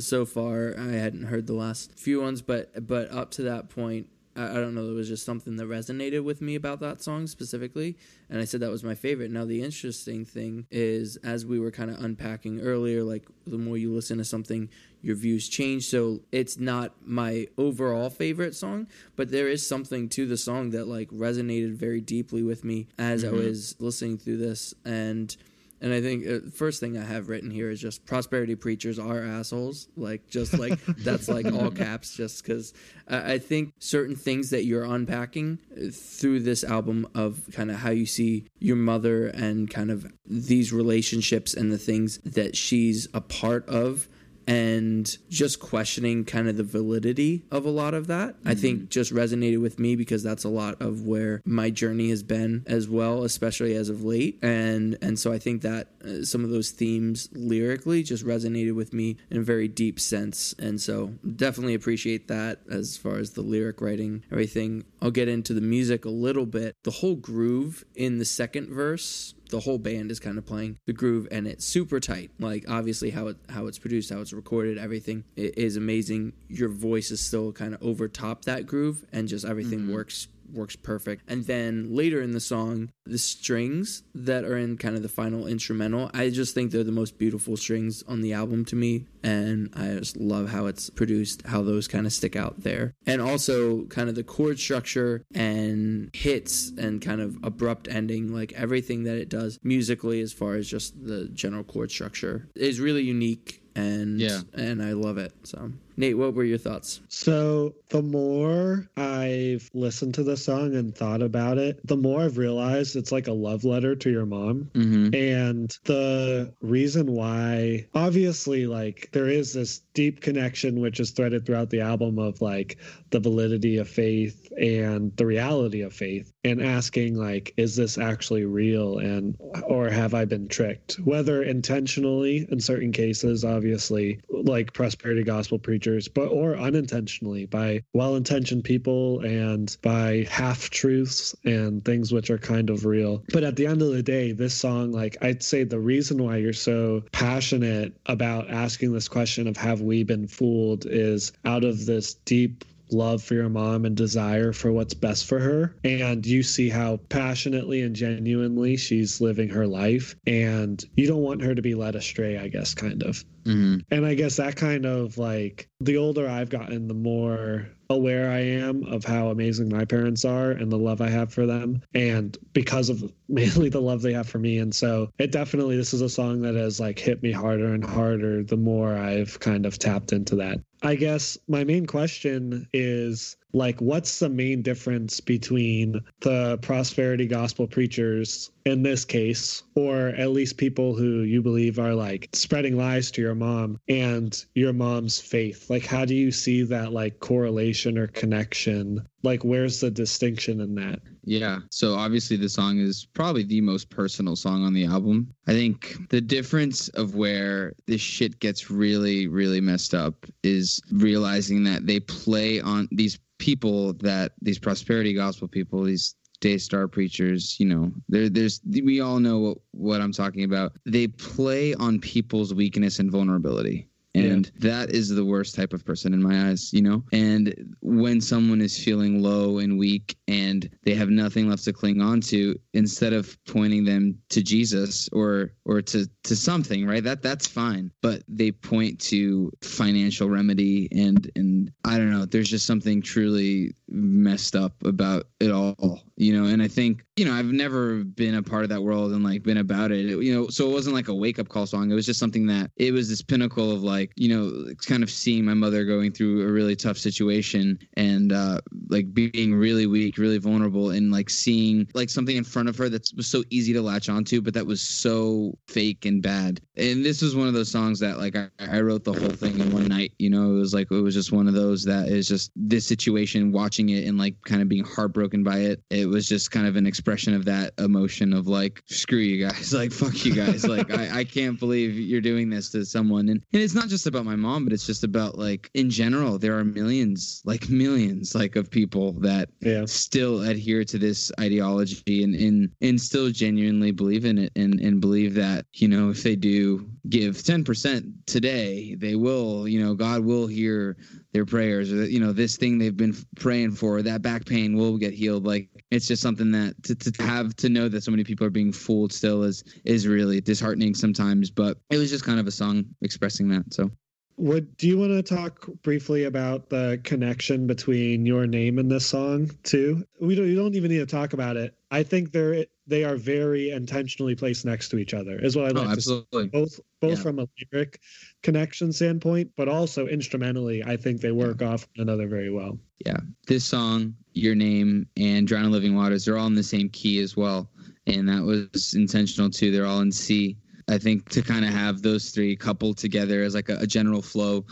so far, I hadn't heard the last few ones, but but up to that point, I don't know, there was just something that resonated with me about that song specifically, and I said that was my favorite. Now, the interesting thing is, as we were kind of unpacking earlier, like, the more you listen to something, your views change, so it's not my overall favorite song, but there is something to the song that, like, resonated very deeply with me as mm-hmm. I was listening through this, and... And I think the first thing I have written here is just prosperity preachers are assholes. Like, just like, that's like all caps, just because I think certain things that you're unpacking through this album of kind of how you see your mother and kind of these relationships and the things that she's a part of, and just questioning kind of the validity of a lot of that, mm-hmm. I think just resonated with me, because that's a lot of where my journey has been as well, especially as of late. And and so I think that uh, some of those themes lyrically just resonated with me in a very deep sense. And so definitely appreciate that as far as the lyric writing, everything. I'll get into the music a little bit. The whole groove in the second verse the whole band is kind of playing the groove, and it's super tight. Like, obviously how it how it's produced, how it's recorded, everything is amazing. Your voice is still kind of over top that groove, and just everything mm-hmm. works works perfect. And then later in the song, the strings that are in kind of the final instrumental, I just think they're the most beautiful strings on the album to me, and I just love how it's produced, how those kind of stick out there. And also kind of the chord structure and hits and kind of abrupt ending, like everything that it does musically as far as just the general chord structure is really unique. And yeah. and I love it. So, Nate, what were your thoughts? So the more I've listened to the song and thought about it, the more I've realized it's like a love letter to your mom. Mm-hmm. And the reason why, obviously, like, there is this deep connection which is threaded throughout the album of, like, the validity of faith and the reality of faith, and asking, like, is this actually real, and or have I been tricked, whether intentionally in certain cases, obviously, like prosperity gospel preachers, but or unintentionally by well-intentioned people and by half-truths and things which are kind of real. But at the end of the day, this song, like, I'd say the reason why you're so passionate about asking this question of have we been fooled is out of this deep love for your mom and desire for what's best for her. And you see how passionately and genuinely she's living her life, and you don't want her to be led astray, I guess, kind of. Mm-hmm. And I guess that kind of, like, the older I've gotten, the more aware I am of how amazing my parents are and the love I have for them, and because of mainly the love they have for me. And so it definitely, this is a song that has, like, hit me harder and harder the more I've kind of tapped into that. I guess my main question is, like, what's the main difference between the prosperity gospel preachers in this case, or at least people who you believe are, like, spreading lies to your mom, and your mom's faith? Like, how do you see that, like, correlation or connection? Like, where's the distinction in that? Yeah. So obviously the song is probably the most personal song on the album. I think the difference of where this shit gets really, really messed up is realizing that they play on these people that these prosperity gospel people, these Daystar preachers, you know, there, there's, we all know what, what I'm talking about. They play on people's weakness and vulnerability. And yeah. that is the worst type of person in my eyes, you know? And when someone is feeling low and weak and they have nothing left to cling on to, instead of pointing them to Jesus or or to, to something, right? That that's fine. But they point to financial remedy, and and I don't know, there's just something truly messed up about it all, you know? And I think, you know, I've never been a part of that world and, like, been about it, it you know? So it wasn't like a wake-up call song. It was just something that, it was this pinnacle of, like, Like, you know, it's kind of seeing my mother going through a really tough situation and uh, like being really weak, really vulnerable, and like seeing like something in front of her that was so easy to latch onto, but that was so fake and bad. And this was one of those songs that, like, I, I wrote the whole thing in one night, you know, it was like, it was just one of those that is just this situation, watching it and, like, kind of being heartbroken by it. It was just kind of an expression of that emotion of, like, screw you guys, like, fuck you guys. Like, I, I can't believe you're doing this to someone. And, and it's not just about my mom, but it's just about, like, in general, there are millions, like millions, like, of people that yeah. still adhere to this ideology and, and, and still genuinely believe in it and, and believe that, you know, if they do give ten percent today, they will, you know, God will hear their prayers, or, you know, this thing they've been praying for, that back pain will get healed. Like, it's just something that to, to have to know that so many people are being fooled still is, is really disheartening sometimes, but it was just kind of a song expressing that. So Would do you want to talk briefly about the connection between your name and this song too? We don't, you don't even need to talk about it. I think they're, they are very intentionally placed next to each other is what I like oh, absolutely. to say. Both, both yeah. from a lyric connection standpoint, but also instrumentally, I think they work yeah. off one another very well. Yeah. This song, Your Name, and Drown in Living Waters, they're all in the same key as well. And that was intentional too. They're all in C. I think to kind of have those three coupled together as, like, a, a general flow,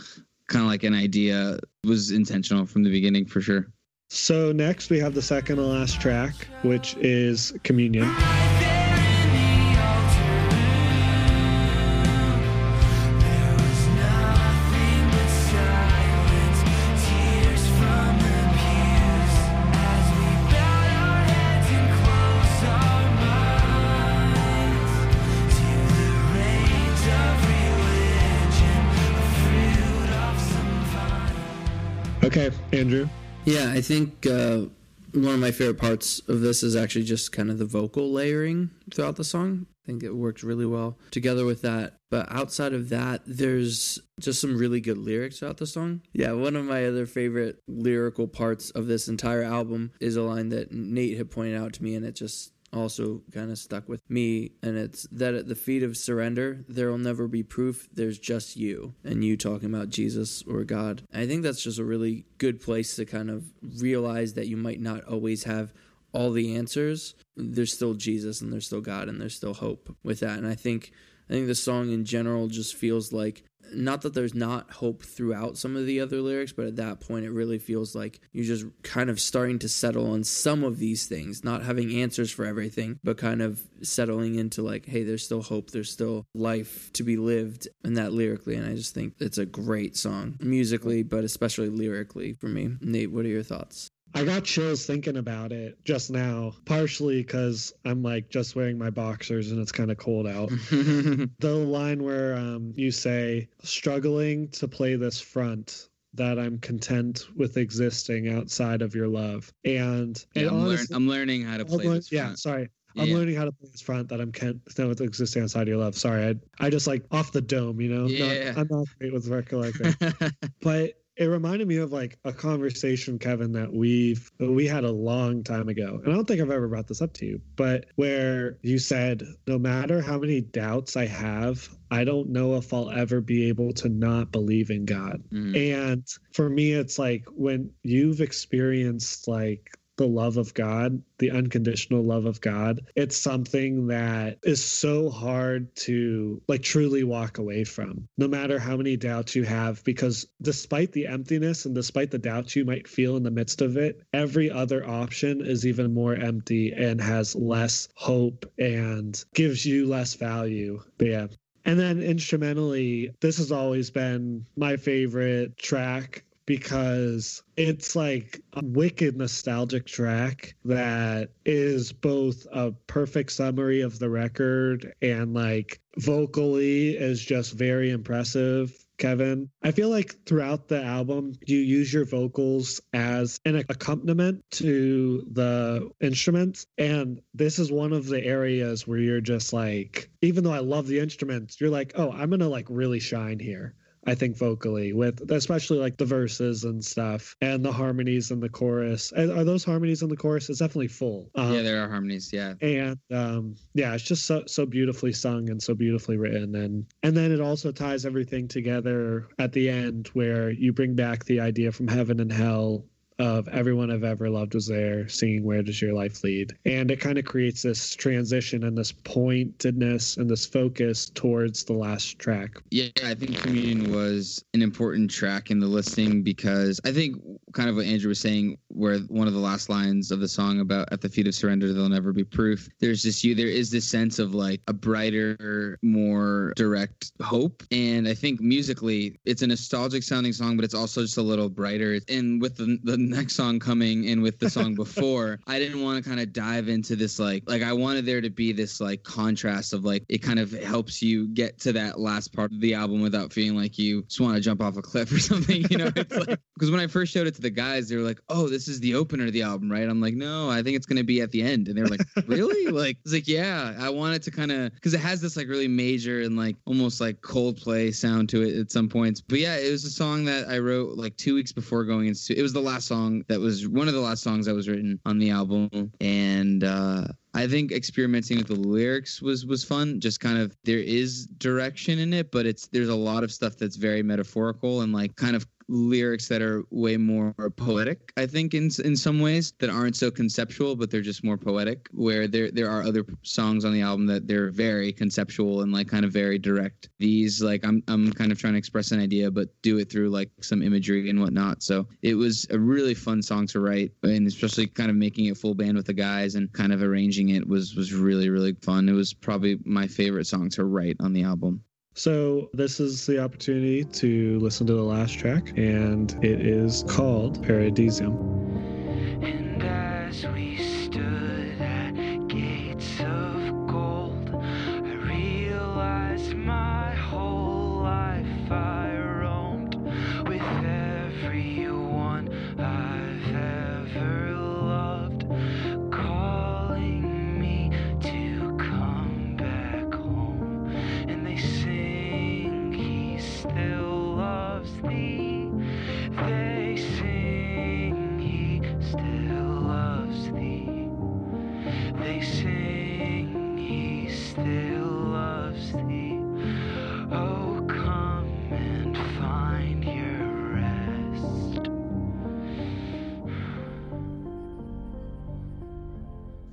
kind of like an idea, was intentional from the beginning for sure. So next we have the second to last track, which is Communion. Okay, Andrew. Yeah, I think uh, one of my favorite parts of this is actually just kind of the vocal layering throughout the song. I think it works really well together with that. But outside of that, there's just some really good lyrics throughout the song. Yeah, one of my other favorite lyrical parts of this entire album is a line that Nate had pointed out to me, and it just also kind of stuck with me, and it's that at the feet of surrender there will never be proof, there's just you, and you talking about Jesus or God. And I think that's just a really good place to kind of realize that you might not always have all the answers. There's still Jesus and there's still God and there's still hope with that. And I think I think the song in general just feels like, not that there's not hope throughout some of the other lyrics, but at that point it really feels like you're just kind of starting to settle on some of these things, not having answers for everything, but kind of settling into like, hey, there's still hope, there's still life to be lived, and that lyrically. And I just think it's a great song musically, but especially lyrically for me. Nate, what are your thoughts? I got chills thinking about it just now, partially because I'm like just wearing my boxers and it's kind of cold out. The line where um, you say, struggling to play this front, that I'm content with existing outside of your love. And, yeah, and I'm, honestly, learn, I'm learning how to play learn, this front. Yeah, sorry. I'm yeah. learning how to play this front that I'm can't know with existing outside of your love. Sorry, I I just like off the dome, you know? Yeah. Not, I'm not great with recollecting. But it reminded me of like a conversation, Kevin, that we've we had a long time ago. And I don't think I've ever brought this up to you, but where you said, no matter how many doubts I have, I don't know if I'll ever be able to not believe in God. Mm. And for me, it's like when you've experienced like the love of God, the unconditional love of God, it's something that is so hard to like truly walk away from, no matter how many doubts you have, because despite the emptiness and despite the doubts you might feel in the midst of it, every other option is even more empty and has less hope and gives you less value. But yeah. And then instrumentally, this has always been my favorite track, because it's like a wicked nostalgic track that is both a perfect summary of the record and like vocally is just very impressive, Kevin. I feel like throughout the album, you use your vocals as an accompaniment to the instruments. And this is one of the areas where you're just like, even though I love the instruments, you're like, oh, I'm going to like really shine here. I think vocally, with especially like the verses and stuff and the harmonies in the chorus. Are those harmonies in the chorus? It's definitely full. Um, yeah, there are harmonies. Yeah. And um, yeah, it's just so, so beautifully sung and so beautifully written. And, and then it also ties everything together at the end where you bring back the idea from heaven and hell of Everyone I've Ever Loved was there singing, where does your life lead? And it kind of creates this transition and this pointedness and this focus towards the last track. Yeah, I think Communion was an important track in the listing because I think kind of what Andrew was saying, where one of the last lines of the song about at the feet of surrender, there'll never be proof. There's just you, there is this sense of like a brighter, more direct hope. And I think musically it's a nostalgic sounding song, but it's also just a little brighter. And with the, the next song coming in with the song before, I didn't want to kind of dive into this like like I wanted there to be this like contrast of like it kind of helps you get to that last part of the album without feeling like you just want to jump off a cliff or something, you know. It's like, because when I first showed it to the guys, they were like, oh, this is the opener of the album, right? I'm like, no, I think it's going to be at the end. And they were like, really? Like, it's like, yeah, I want it to kind of, because it has this like really major and like almost like Coldplay sound to it at some points. But yeah, it was a song that I wrote like two weeks before going into, it was the last song that was one of the last songs that was written on the album. And uh I think experimenting with the lyrics was was fun. Just kind of, there is direction in it, but it's there's a lot of stuff that's very metaphorical and like kind of lyrics that are way more poetic, I think, in in some ways, that aren't so conceptual, but they're just more poetic, where there there are other songs on the album that they're very conceptual and like kind of very direct. These like I'm I'm kind of trying to express an idea, but do it through like some imagery and whatnot. So it was a really fun song to write, and especially kind of making it full band with the guys and kind of arranging it was was really, really fun. It was probably my favorite song to write on the album. So this is the opportunity to listen to the last track, and it is called Paradisium. And as we stood at gates of gold, I realized my whole life I roamed with everyone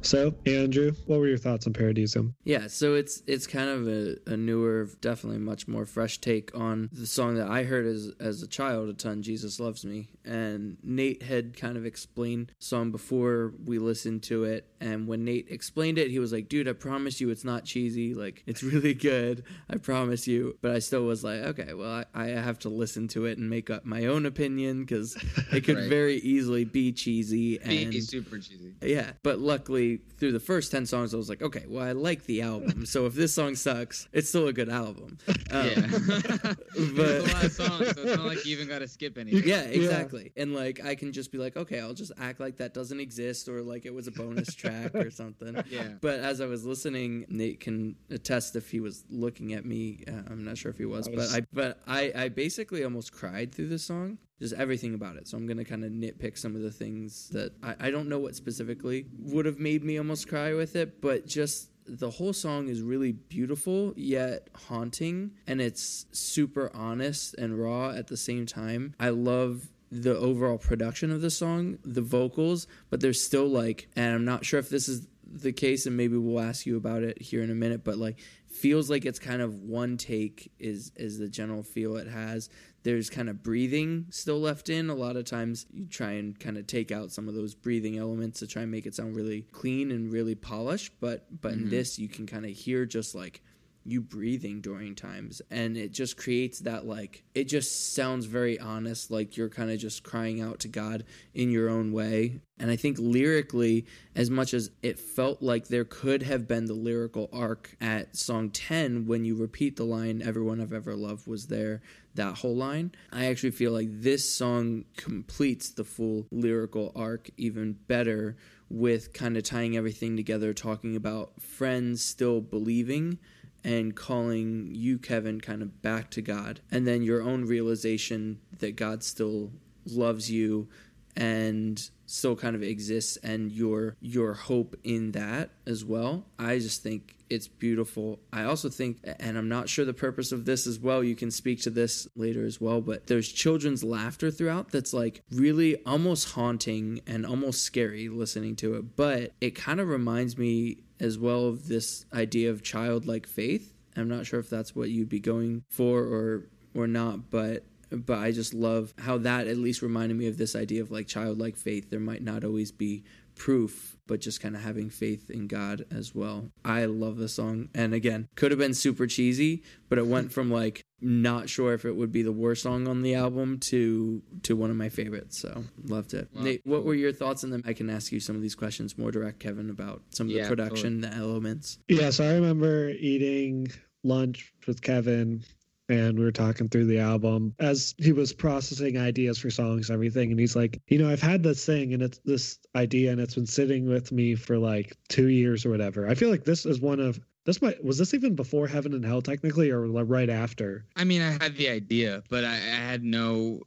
So, Andrew, what were your thoughts on Paradisium? Yeah, so it's it's kind of a, a newer, definitely much more fresh take on the song that I heard as as a child a ton, Jesus Loves Me. And Nate had kind of explained the song before we listened to it. And when Nate explained it, he was like, dude, I promise you it's not cheesy. Like, it's really good. I promise you. But I still was like, okay, well, I, I have to listen to it and make up my own opinion because it could right. very easily be cheesy. And be super cheesy. Yeah, but luckily, through the first ten songs, I was like, okay, well, I like the album, so if this song sucks, it's still a good album. Um, yeah. But it's a lot of songs, so it's not like you even got to skip anything. Yeah, exactly. Yeah. And, like, I can just be like, okay, I'll just act like that doesn't exist or, like, it was a bonus track or something. Yeah. But as I was listening, Nate can attest if he was looking at me. Uh, I'm not sure if he was, I was... but I but I, I basically almost cried through this song. Just everything about it. So I'm going to kind of nitpick some of the things that I, I don't know what specifically would have made me almost cry with it, but just the whole song is really beautiful yet haunting, and it's super honest and raw at the same time. I love the overall production of the song, the vocals, but there's still like, and I'm not sure if this is the case, and maybe we'll ask you about it here in a minute, but like, feels like it's kind of one take is is the general feel it has. There's kind of breathing still left in. A lot of times you try and kind of take out some of those breathing elements to try and make it sound really clean and really polished, but but mm-hmm. in this you can kind of hear just like you breathing during times, and it just creates that, like, it just sounds very honest, like you're kind of just crying out to God in your own way. And I think lyrically, as much as it felt like there could have been the lyrical arc at song ten, when you repeat the line, everyone I've ever loved was there, that whole line, I actually feel like this song completes the full lyrical arc even better, with kind of tying everything together, talking about friends still believing and calling you, Kevin, kind of back to God. And then your own realization that God still loves you and still kind of exists, and your your hope in that as well. I just think it's beautiful. I also think, and I'm not sure the purpose of this as well, you can speak to this later as well, but there's children's laughter throughout that's like really almost haunting and almost scary listening to it. But it kind of reminds me as well of this idea of childlike faith. I'm not sure if that's what you'd be going for or or not, but but I just love how that at least reminded me of this idea of like childlike faith. There might not always be proof, but just kind of having faith in God as well. I love the song. And again, could have been super cheesy, but it went from like not sure if it would be the worst song on the album to to one of my favorites. So loved it. Wow. Nate, what were your thoughts on them? I can ask you some of these questions more direct, Kevin, about some of yeah, the production, totally. The elements. Yeah, so I remember eating lunch with Kevin, and we were talking through the album as he was processing ideas for songs and everything. And he's like, you know, I've had this thing and it's this idea and it's been sitting with me for like two years or whatever. I feel like this is one of this. Might, was this even before Heaven and Hell technically, or right after? I mean, I had the idea, but I, I had no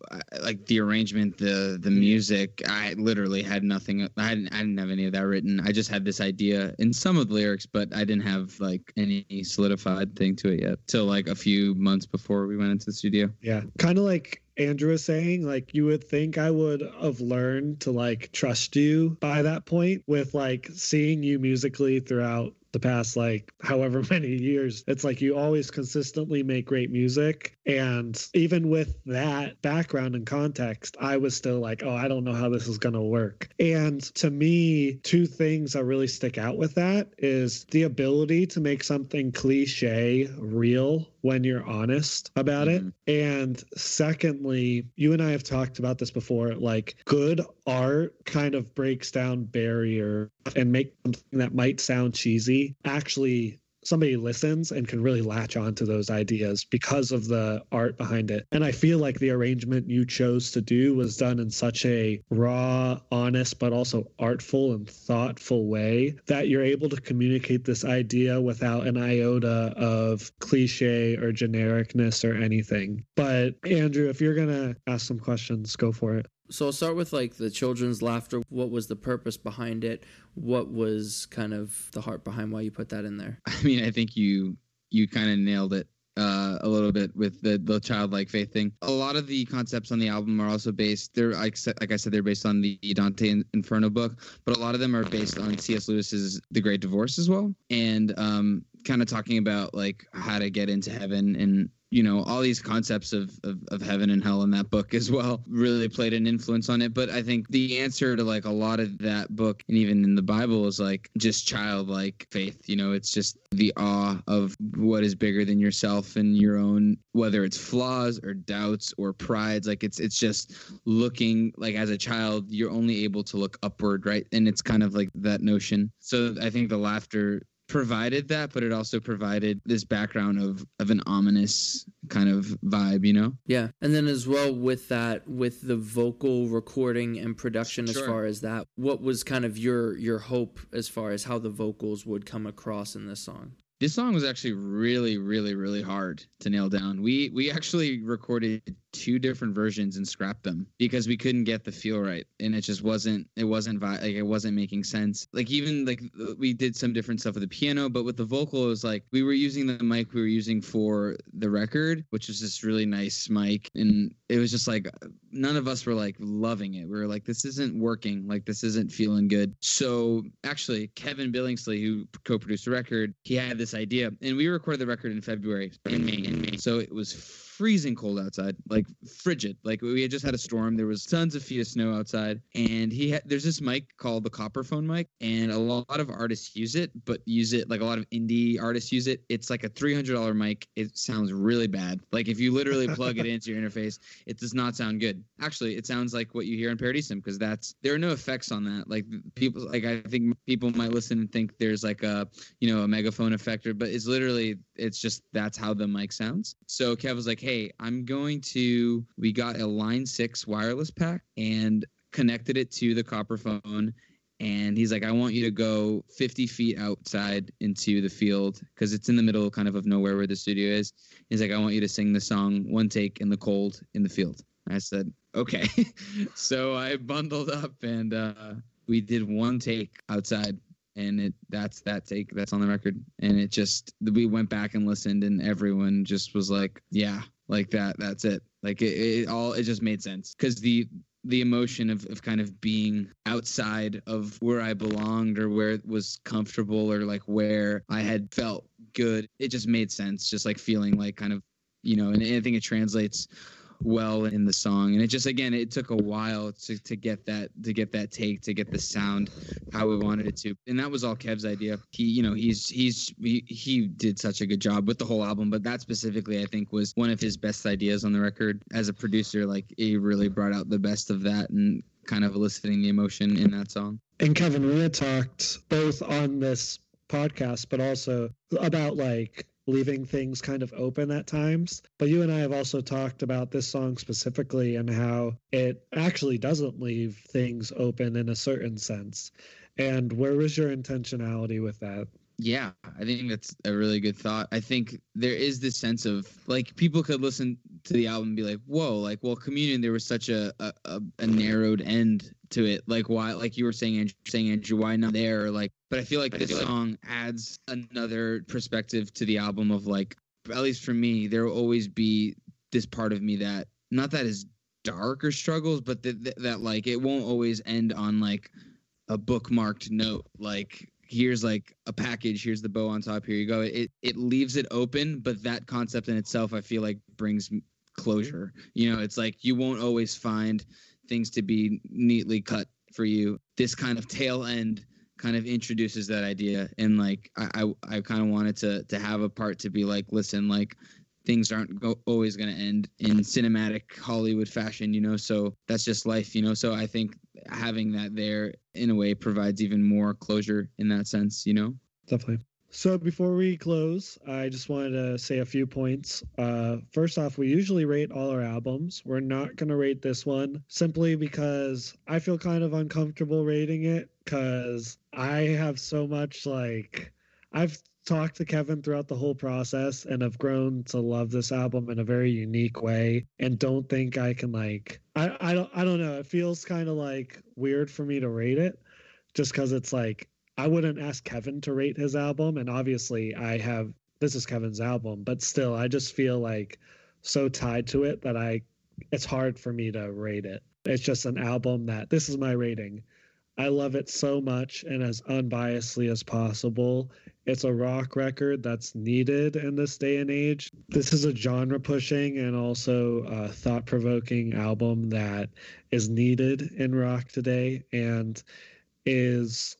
like the arrangement, the the music. I literally had nothing. I didn't, I didn't have any of that written. I just had this idea in some of the lyrics, but I didn't have like any solidified thing to it yet till like a few months before we went into the studio. Yeah, kind of like Andrew was saying, like, you would think I would have learned to like trust you by that point, with like seeing you musically throughout the past like however many years. It's like you always consistently make great music, and even with that background and context, I was still like, oh, I don't know how this is gonna work. And to me, two things that really stick out with that is the ability to make something cliche real when you're honest about mm-hmm. it. And secondly, you and I have talked about this before, like good art kind of breaks down barrier and makes something that might sound cheesy. Actually, somebody listens and can really latch onto those ideas because of the art behind it. And I feel like the arrangement you chose to do was done in such a raw, honest, but also artful and thoughtful way that you're able to communicate this idea without an iota of cliche or genericness or anything. But Andrew, if you're going to ask some questions, go for it. So I'll start with like the children's laughter. What was the purpose behind it? What was kind of the heart behind why you put that in there? I mean, I think you you kind of nailed it. uh, a little bit with the, the childlike faith thing. A lot of the concepts on the album are also based, they're like, like I said, they're based on the Dante's Inferno book, but a lot of them are based on C S Lewis's The Great Divorce as well. And um, kind of talking about like how to get into heaven and, you know, all these concepts of, of, of heaven and hell in that book as well really played an influence on it. But I think the answer to like a lot of that book and even in the Bible is like just childlike faith. You know, it's just the awe of what is bigger than yourself and your own, whether it's flaws or doubts or prides. Like it's, it's just looking like as a child, you're only able to look upward. Right. And it's kind of like that notion. So I think the laughter provided that, but it also provided this background of of an ominous kind of vibe, you know? Yeah. And then as well with that, with the vocal recording and production, sure. As far as that, what was kind of your your hope as far as how the vocals would come across in this song? This song was actually really, really, really hard to nail down. We we actually recorded two different versions and scrapped them because we couldn't get the feel right, and it just wasn't it wasn't vi- like it wasn't making sense. Like even like we did some different stuff with the piano, but with the vocal, it was like we were using the mic we were using for the record, which was this really nice mic, and it was just like none of us were like loving it. We were like, this isn't working. Like this isn't feeling good. So actually, Kevin Billingsley, who co-produced the record, he had this idea, and we recorded the record in February in May, in May. So it was freezing cold outside, like frigid. Like we had just had a storm. There was tons of feet of snow outside, and he had there's this mic called the Copperphone mic, and a lot of artists use it, but use it like a lot of indie artists use it. It's like a three hundred dollars mic. It sounds really bad. Like if you literally plug it into your interface, it does not sound good. Actually, it sounds like what you hear in Paradisium because that's there are no effects on that. Like people, like I think people might listen and think there's like a you know a megaphone effect. But it's literally, it's just, that's how the mic sounds. So Kev was like, hey, I'm going to, we got a Line six wireless pack and connected it to the Copperphone. And he's like, I want you to go fifty feet outside into the field because it's in the middle kind of of nowhere where the studio is. He's like, I want you to sing the song One Take in the Cold in the Field. I said, okay. So I bundled up and uh, we did one take outside. And it that's that take that's on the record. And it just, we went back and listened and everyone just was like, yeah, like that, that's it. Like it, it all, it just made sense. Cause the, the emotion of, of kind of being outside of where I belonged or where it was comfortable or like where I had felt good. It just made sense. Just like feeling like kind of, you know, and I think it translates well in the song, and it just again it took a while to to get that to get that take to get the sound how we wanted it to, and that was all Kev's idea. He you know he's he's he, he did such a good job with the whole album, but that specifically I think was one of his best ideas on the record as a producer. Like he really brought out the best of that and kind of eliciting the emotion in that song. And Kevin, we had talked both on this podcast but also about like leaving things kind of open at times. But you and I have also talked about this song specifically and how it actually doesn't leave things open in a certain sense. And where was your intentionality with that? Yeah, I think that's a really good thought. I think there is this sense of like people could listen to the album and be like, whoa, like, well, Communion, there was such a a, a narrowed end to it. Like why, like you were saying, Andrew, saying, Andrew, why not there? Or like, but I feel like this song adds another perspective to the album of like, at least for me, there will always be this part of me that not that is dark or struggles, but that, that, that like, it won't always end on like a bookmarked note. Like, here's like a package, here's the bow on top, here you go. It it leaves it open, but that concept in itself, I feel like brings closure. You know, it's like you won't always find things to be neatly cut for you. This kind of tail end kind of introduces that idea. And like, I, I, I kind of wanted to, to have a part to be like, listen, like things aren't go- always going to end in cinematic Hollywood fashion, you know? So that's just life, you know? So I think having that there in a way provides even more closure in that sense, you know? Definitely. So before we close, I just wanted to say a few points. Uh, first off, we usually rate all our albums. We're not going to rate this one simply because I feel kind of uncomfortable rating it because I have so much like I've talked to Kevin throughout the whole process and have grown to love this album in a very unique way and don't think I can like I, I don't I don't know. It feels kind of like weird for me to rate it just because it's like I wouldn't ask Kevin to rate his album, and obviously I have this is Kevin's album, but still, I just feel like so tied to it that I, it's hard for me to rate it. It's just an album that this is my rating. I love it so much, and as unbiasedly as possible. It's a rock record that's needed in this day and age. This is a genre-pushing and also a thought-provoking album that is needed in rock today, and is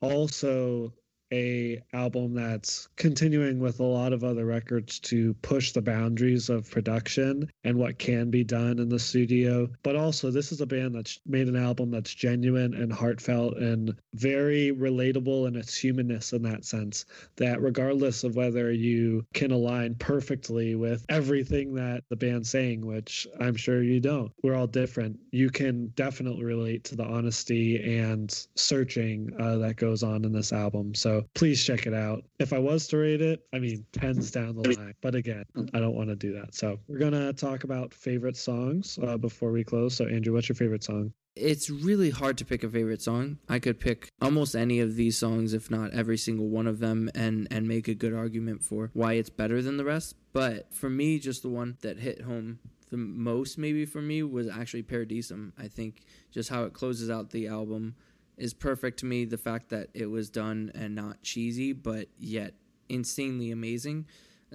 also a album that's continuing with a lot of other records to push the boundaries of production and what can be done in the studio. But also, this is a band that's made an album that's genuine and heartfelt and very relatable in its humanness, in that sense, that regardless of whether you can align perfectly with everything that the band's saying, which I'm sure you don't, we're all different, you can definitely relate to the honesty and searching uh, that goes on in this album. So please check it out. If I was to rate it, I mean, tens down the line. But again, I don't want to do that. So we're going to talk about favorite songs uh, before we close. So Andrew, what's your favorite song? It's really hard to pick a favorite song. I could pick almost any of these songs, if not every single one of them, and, and make a good argument for why it's better than the rest. But for me, just the one that hit home the most maybe for me was actually Paradisium. I think just how it closes out the album is perfect to me. The fact that it was done and not cheesy, but yet insanely amazing.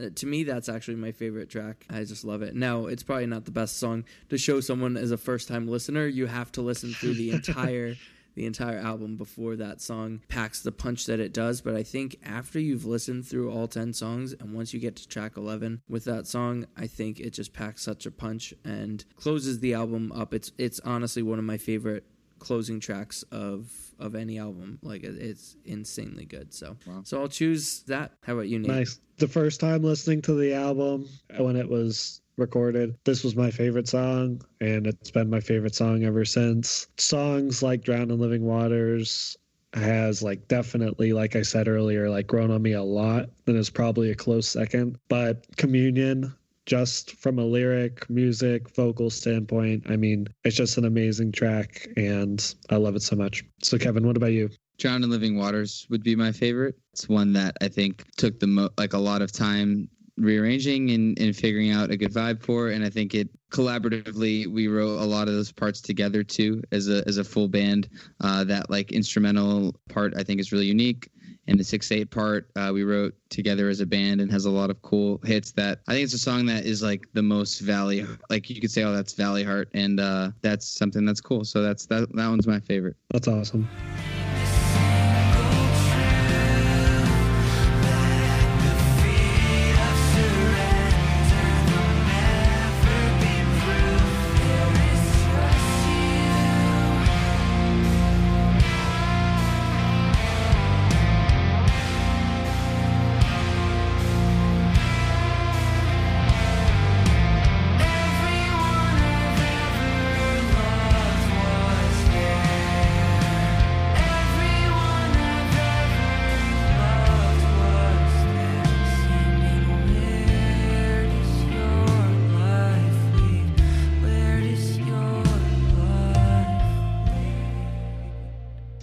Uh, to me, that's actually my favorite track. I just love it. Now, it's probably not the best song to show someone as a first-time listener. You have to listen through the entire the entire album before that song packs the punch that it does. But I think after you've listened through all ten songs, and once you get to track eleven with that song, I think it just packs such a punch and closes the album up. It's it's honestly one of my favorite closing tracks of of any album. Like, it's insanely good. So wow. So I'll choose that. How about you, Nate? Nice. The first time listening to the album when it was recorded, this was my favorite song, and it's been my favorite song ever since. Songs like Drowned in Living Waters has, like, definitely, like I said earlier, like, grown on me a lot, and is probably a close second. But Communion, just from a lyric, music, vocal standpoint, I mean, it's just an amazing track, and I love it so much. So, Kevin, what about you? Drowned in Living Waters would be my favorite. It's one that I think took the mo- like a lot of time rearranging and, and figuring out a good vibe for, and I think it collaboratively we wrote a lot of those parts together too as a as a full band. Uh, that like instrumental part I think is really unique. And the six eight part uh, we wrote together as a band and has a lot of cool hits that I think it's a song that is like the most Valley, like you could say, oh, that's Valley Heart. And uh, that's something that's cool. So that's that, that one's my favorite. That's awesome.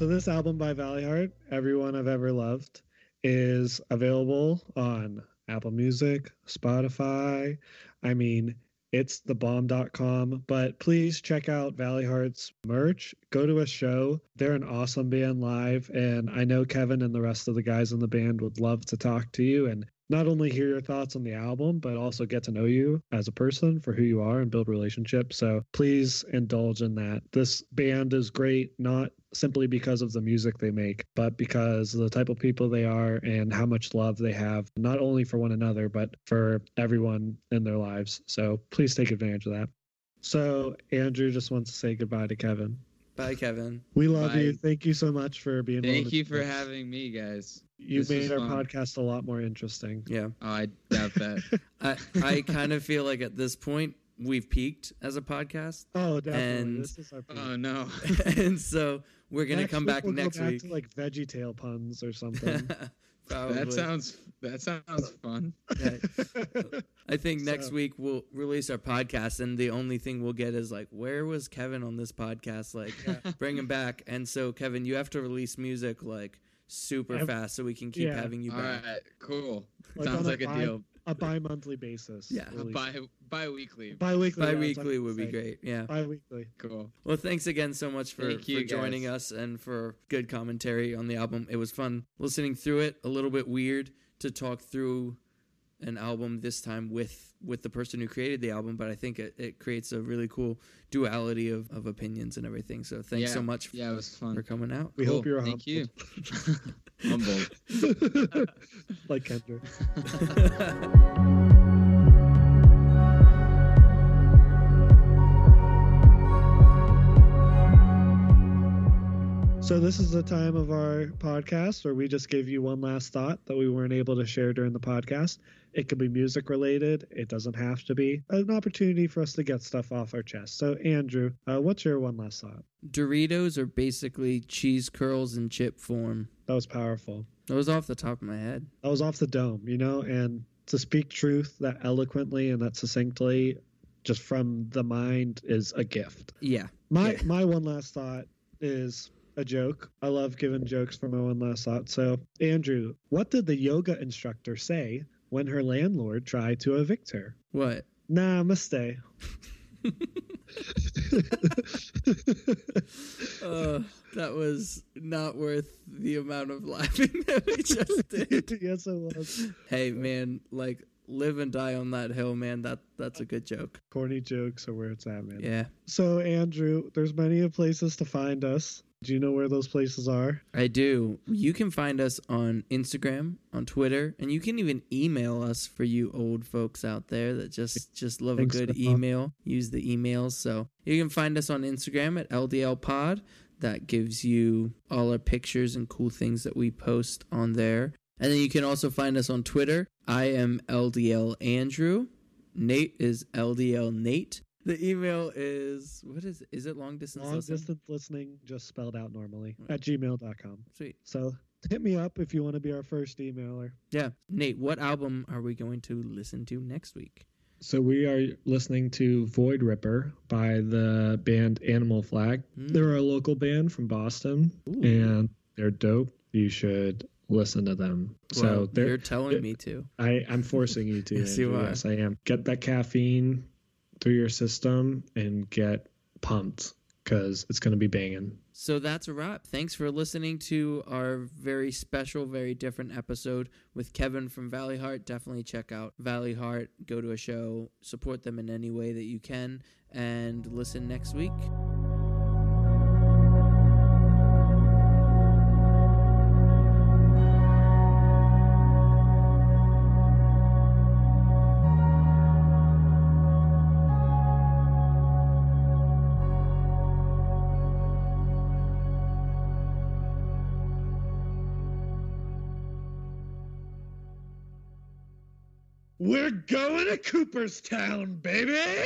This album by Valley Heart, Everyone I've Ever Loved, is available on Apple Music, Spotify. I mean, it's the bomb dot com, but please check out Valley Heart's merch. Go to a show. They're an awesome band live, and I know Kevin and the rest of the guys in the band would love to talk to you and not only hear your thoughts on the album, but also get to know you as a person for who you are and build relationships. So please indulge in that. This band is great, not simply because of the music they make, but because of the type of people they are and how much love they have, not only for one another, but for everyone in their lives. So please take advantage of that. So Andrew just wants to say goodbye to Kevin. Bye, Kevin. We love Bye. you. Thank you so much for being here. Thank you for this. having me, guys. You this made our fun. podcast a lot more interesting. Yeah. Oh, I doubt that. I, I kind of feel like at this point, we've peaked as a podcast. Oh, definitely. And, this is our peak. Oh, no. And so we're going to come back we'll next go back week. To like Veggie Tale puns or something. Probably. That sounds that sounds fun. Yeah. I think next so. week we'll release our podcast, and the only thing we'll get is like, where was Kevin on this podcast? Like, yeah. Bring him back. And so, Kevin, you have to release music like super Every, fast so we can keep yeah. having you back. All right, cool. Like Sounds like a, a bi- deal. A bi-monthly basis. Yeah, really. bi bi-weekly. Bi-weekly. Bi-weekly yeah, would be great. Yeah. Bi-weekly. Cool. Well, thanks again so much for, for joining us and for good commentary on the album. It was fun listening through it. A little bit weird to talk through an album this time with with the person who created the album, but I think it, it creates a really cool duality of, of opinions and everything. So thanks yeah. so much for, yeah, it was fun. for coming out. We cool. hope you're humbled. Thank you. Humbled. Like Kendra. So this is the time of our podcast where we just give you one last thought that we weren't able to share during the podcast. It could be music related. It doesn't have to be. An opportunity for us to get stuff off our chest. So, Andrew, uh, what's your one last thought? Doritos are basically cheese curls in chip form. That was powerful. That was off the top of my head. That was off the dome, you know, and to speak truth that eloquently and that succinctly just from the mind is a gift. Yeah. My, yeah. my one last thought is... a joke. I love giving jokes for my one last thought. So, Andrew, what did the yoga instructor say when her landlord tried to evict her? What? Namaste. uh, that was not worth the amount of laughing that we just did. Yes, it was. Hey, man, like, live and die on that hill, man. That that's a good joke. Corny jokes are where it's at, man. Yeah. So, Andrew, there's many places to find us. Do you know where those places are? I do. You can find us on Instagram, on Twitter, and you can even email us for you old folks out there that just, just love Thanks a good email. Fun. Use the emails. So you can find us on Instagram at L D L Pod. That gives you all our pictures and cool things that we post on there. And then you can also find us on Twitter. I am L D L Andrew. Nate is L D L Nate. The email is, what is it? Is it long distance long listening? Long distance listening, just spelled out normally, right. at gmail dot com. Sweet. So hit me up if you want to be our first emailer. Yeah. Nate, what album are we going to listen to next week? So we are listening to Void Ripper by the band Animal Flag. Mm. They're a local band from Boston, Ooh. and they're dope. You should listen to them. Well, so you're telling me to. I, I'm forcing you to. Yes, you are. Yes, I am. Get that caffeine through your system and get pumped because it's going to be banging. So that's a wrap. Thanks for listening to our very special, very different episode with Kevin from Valley Heart. Definitely check out Valley Heart. Go to a show, support them in any way that you can, and listen next week. We're going to Cooperstown, baby!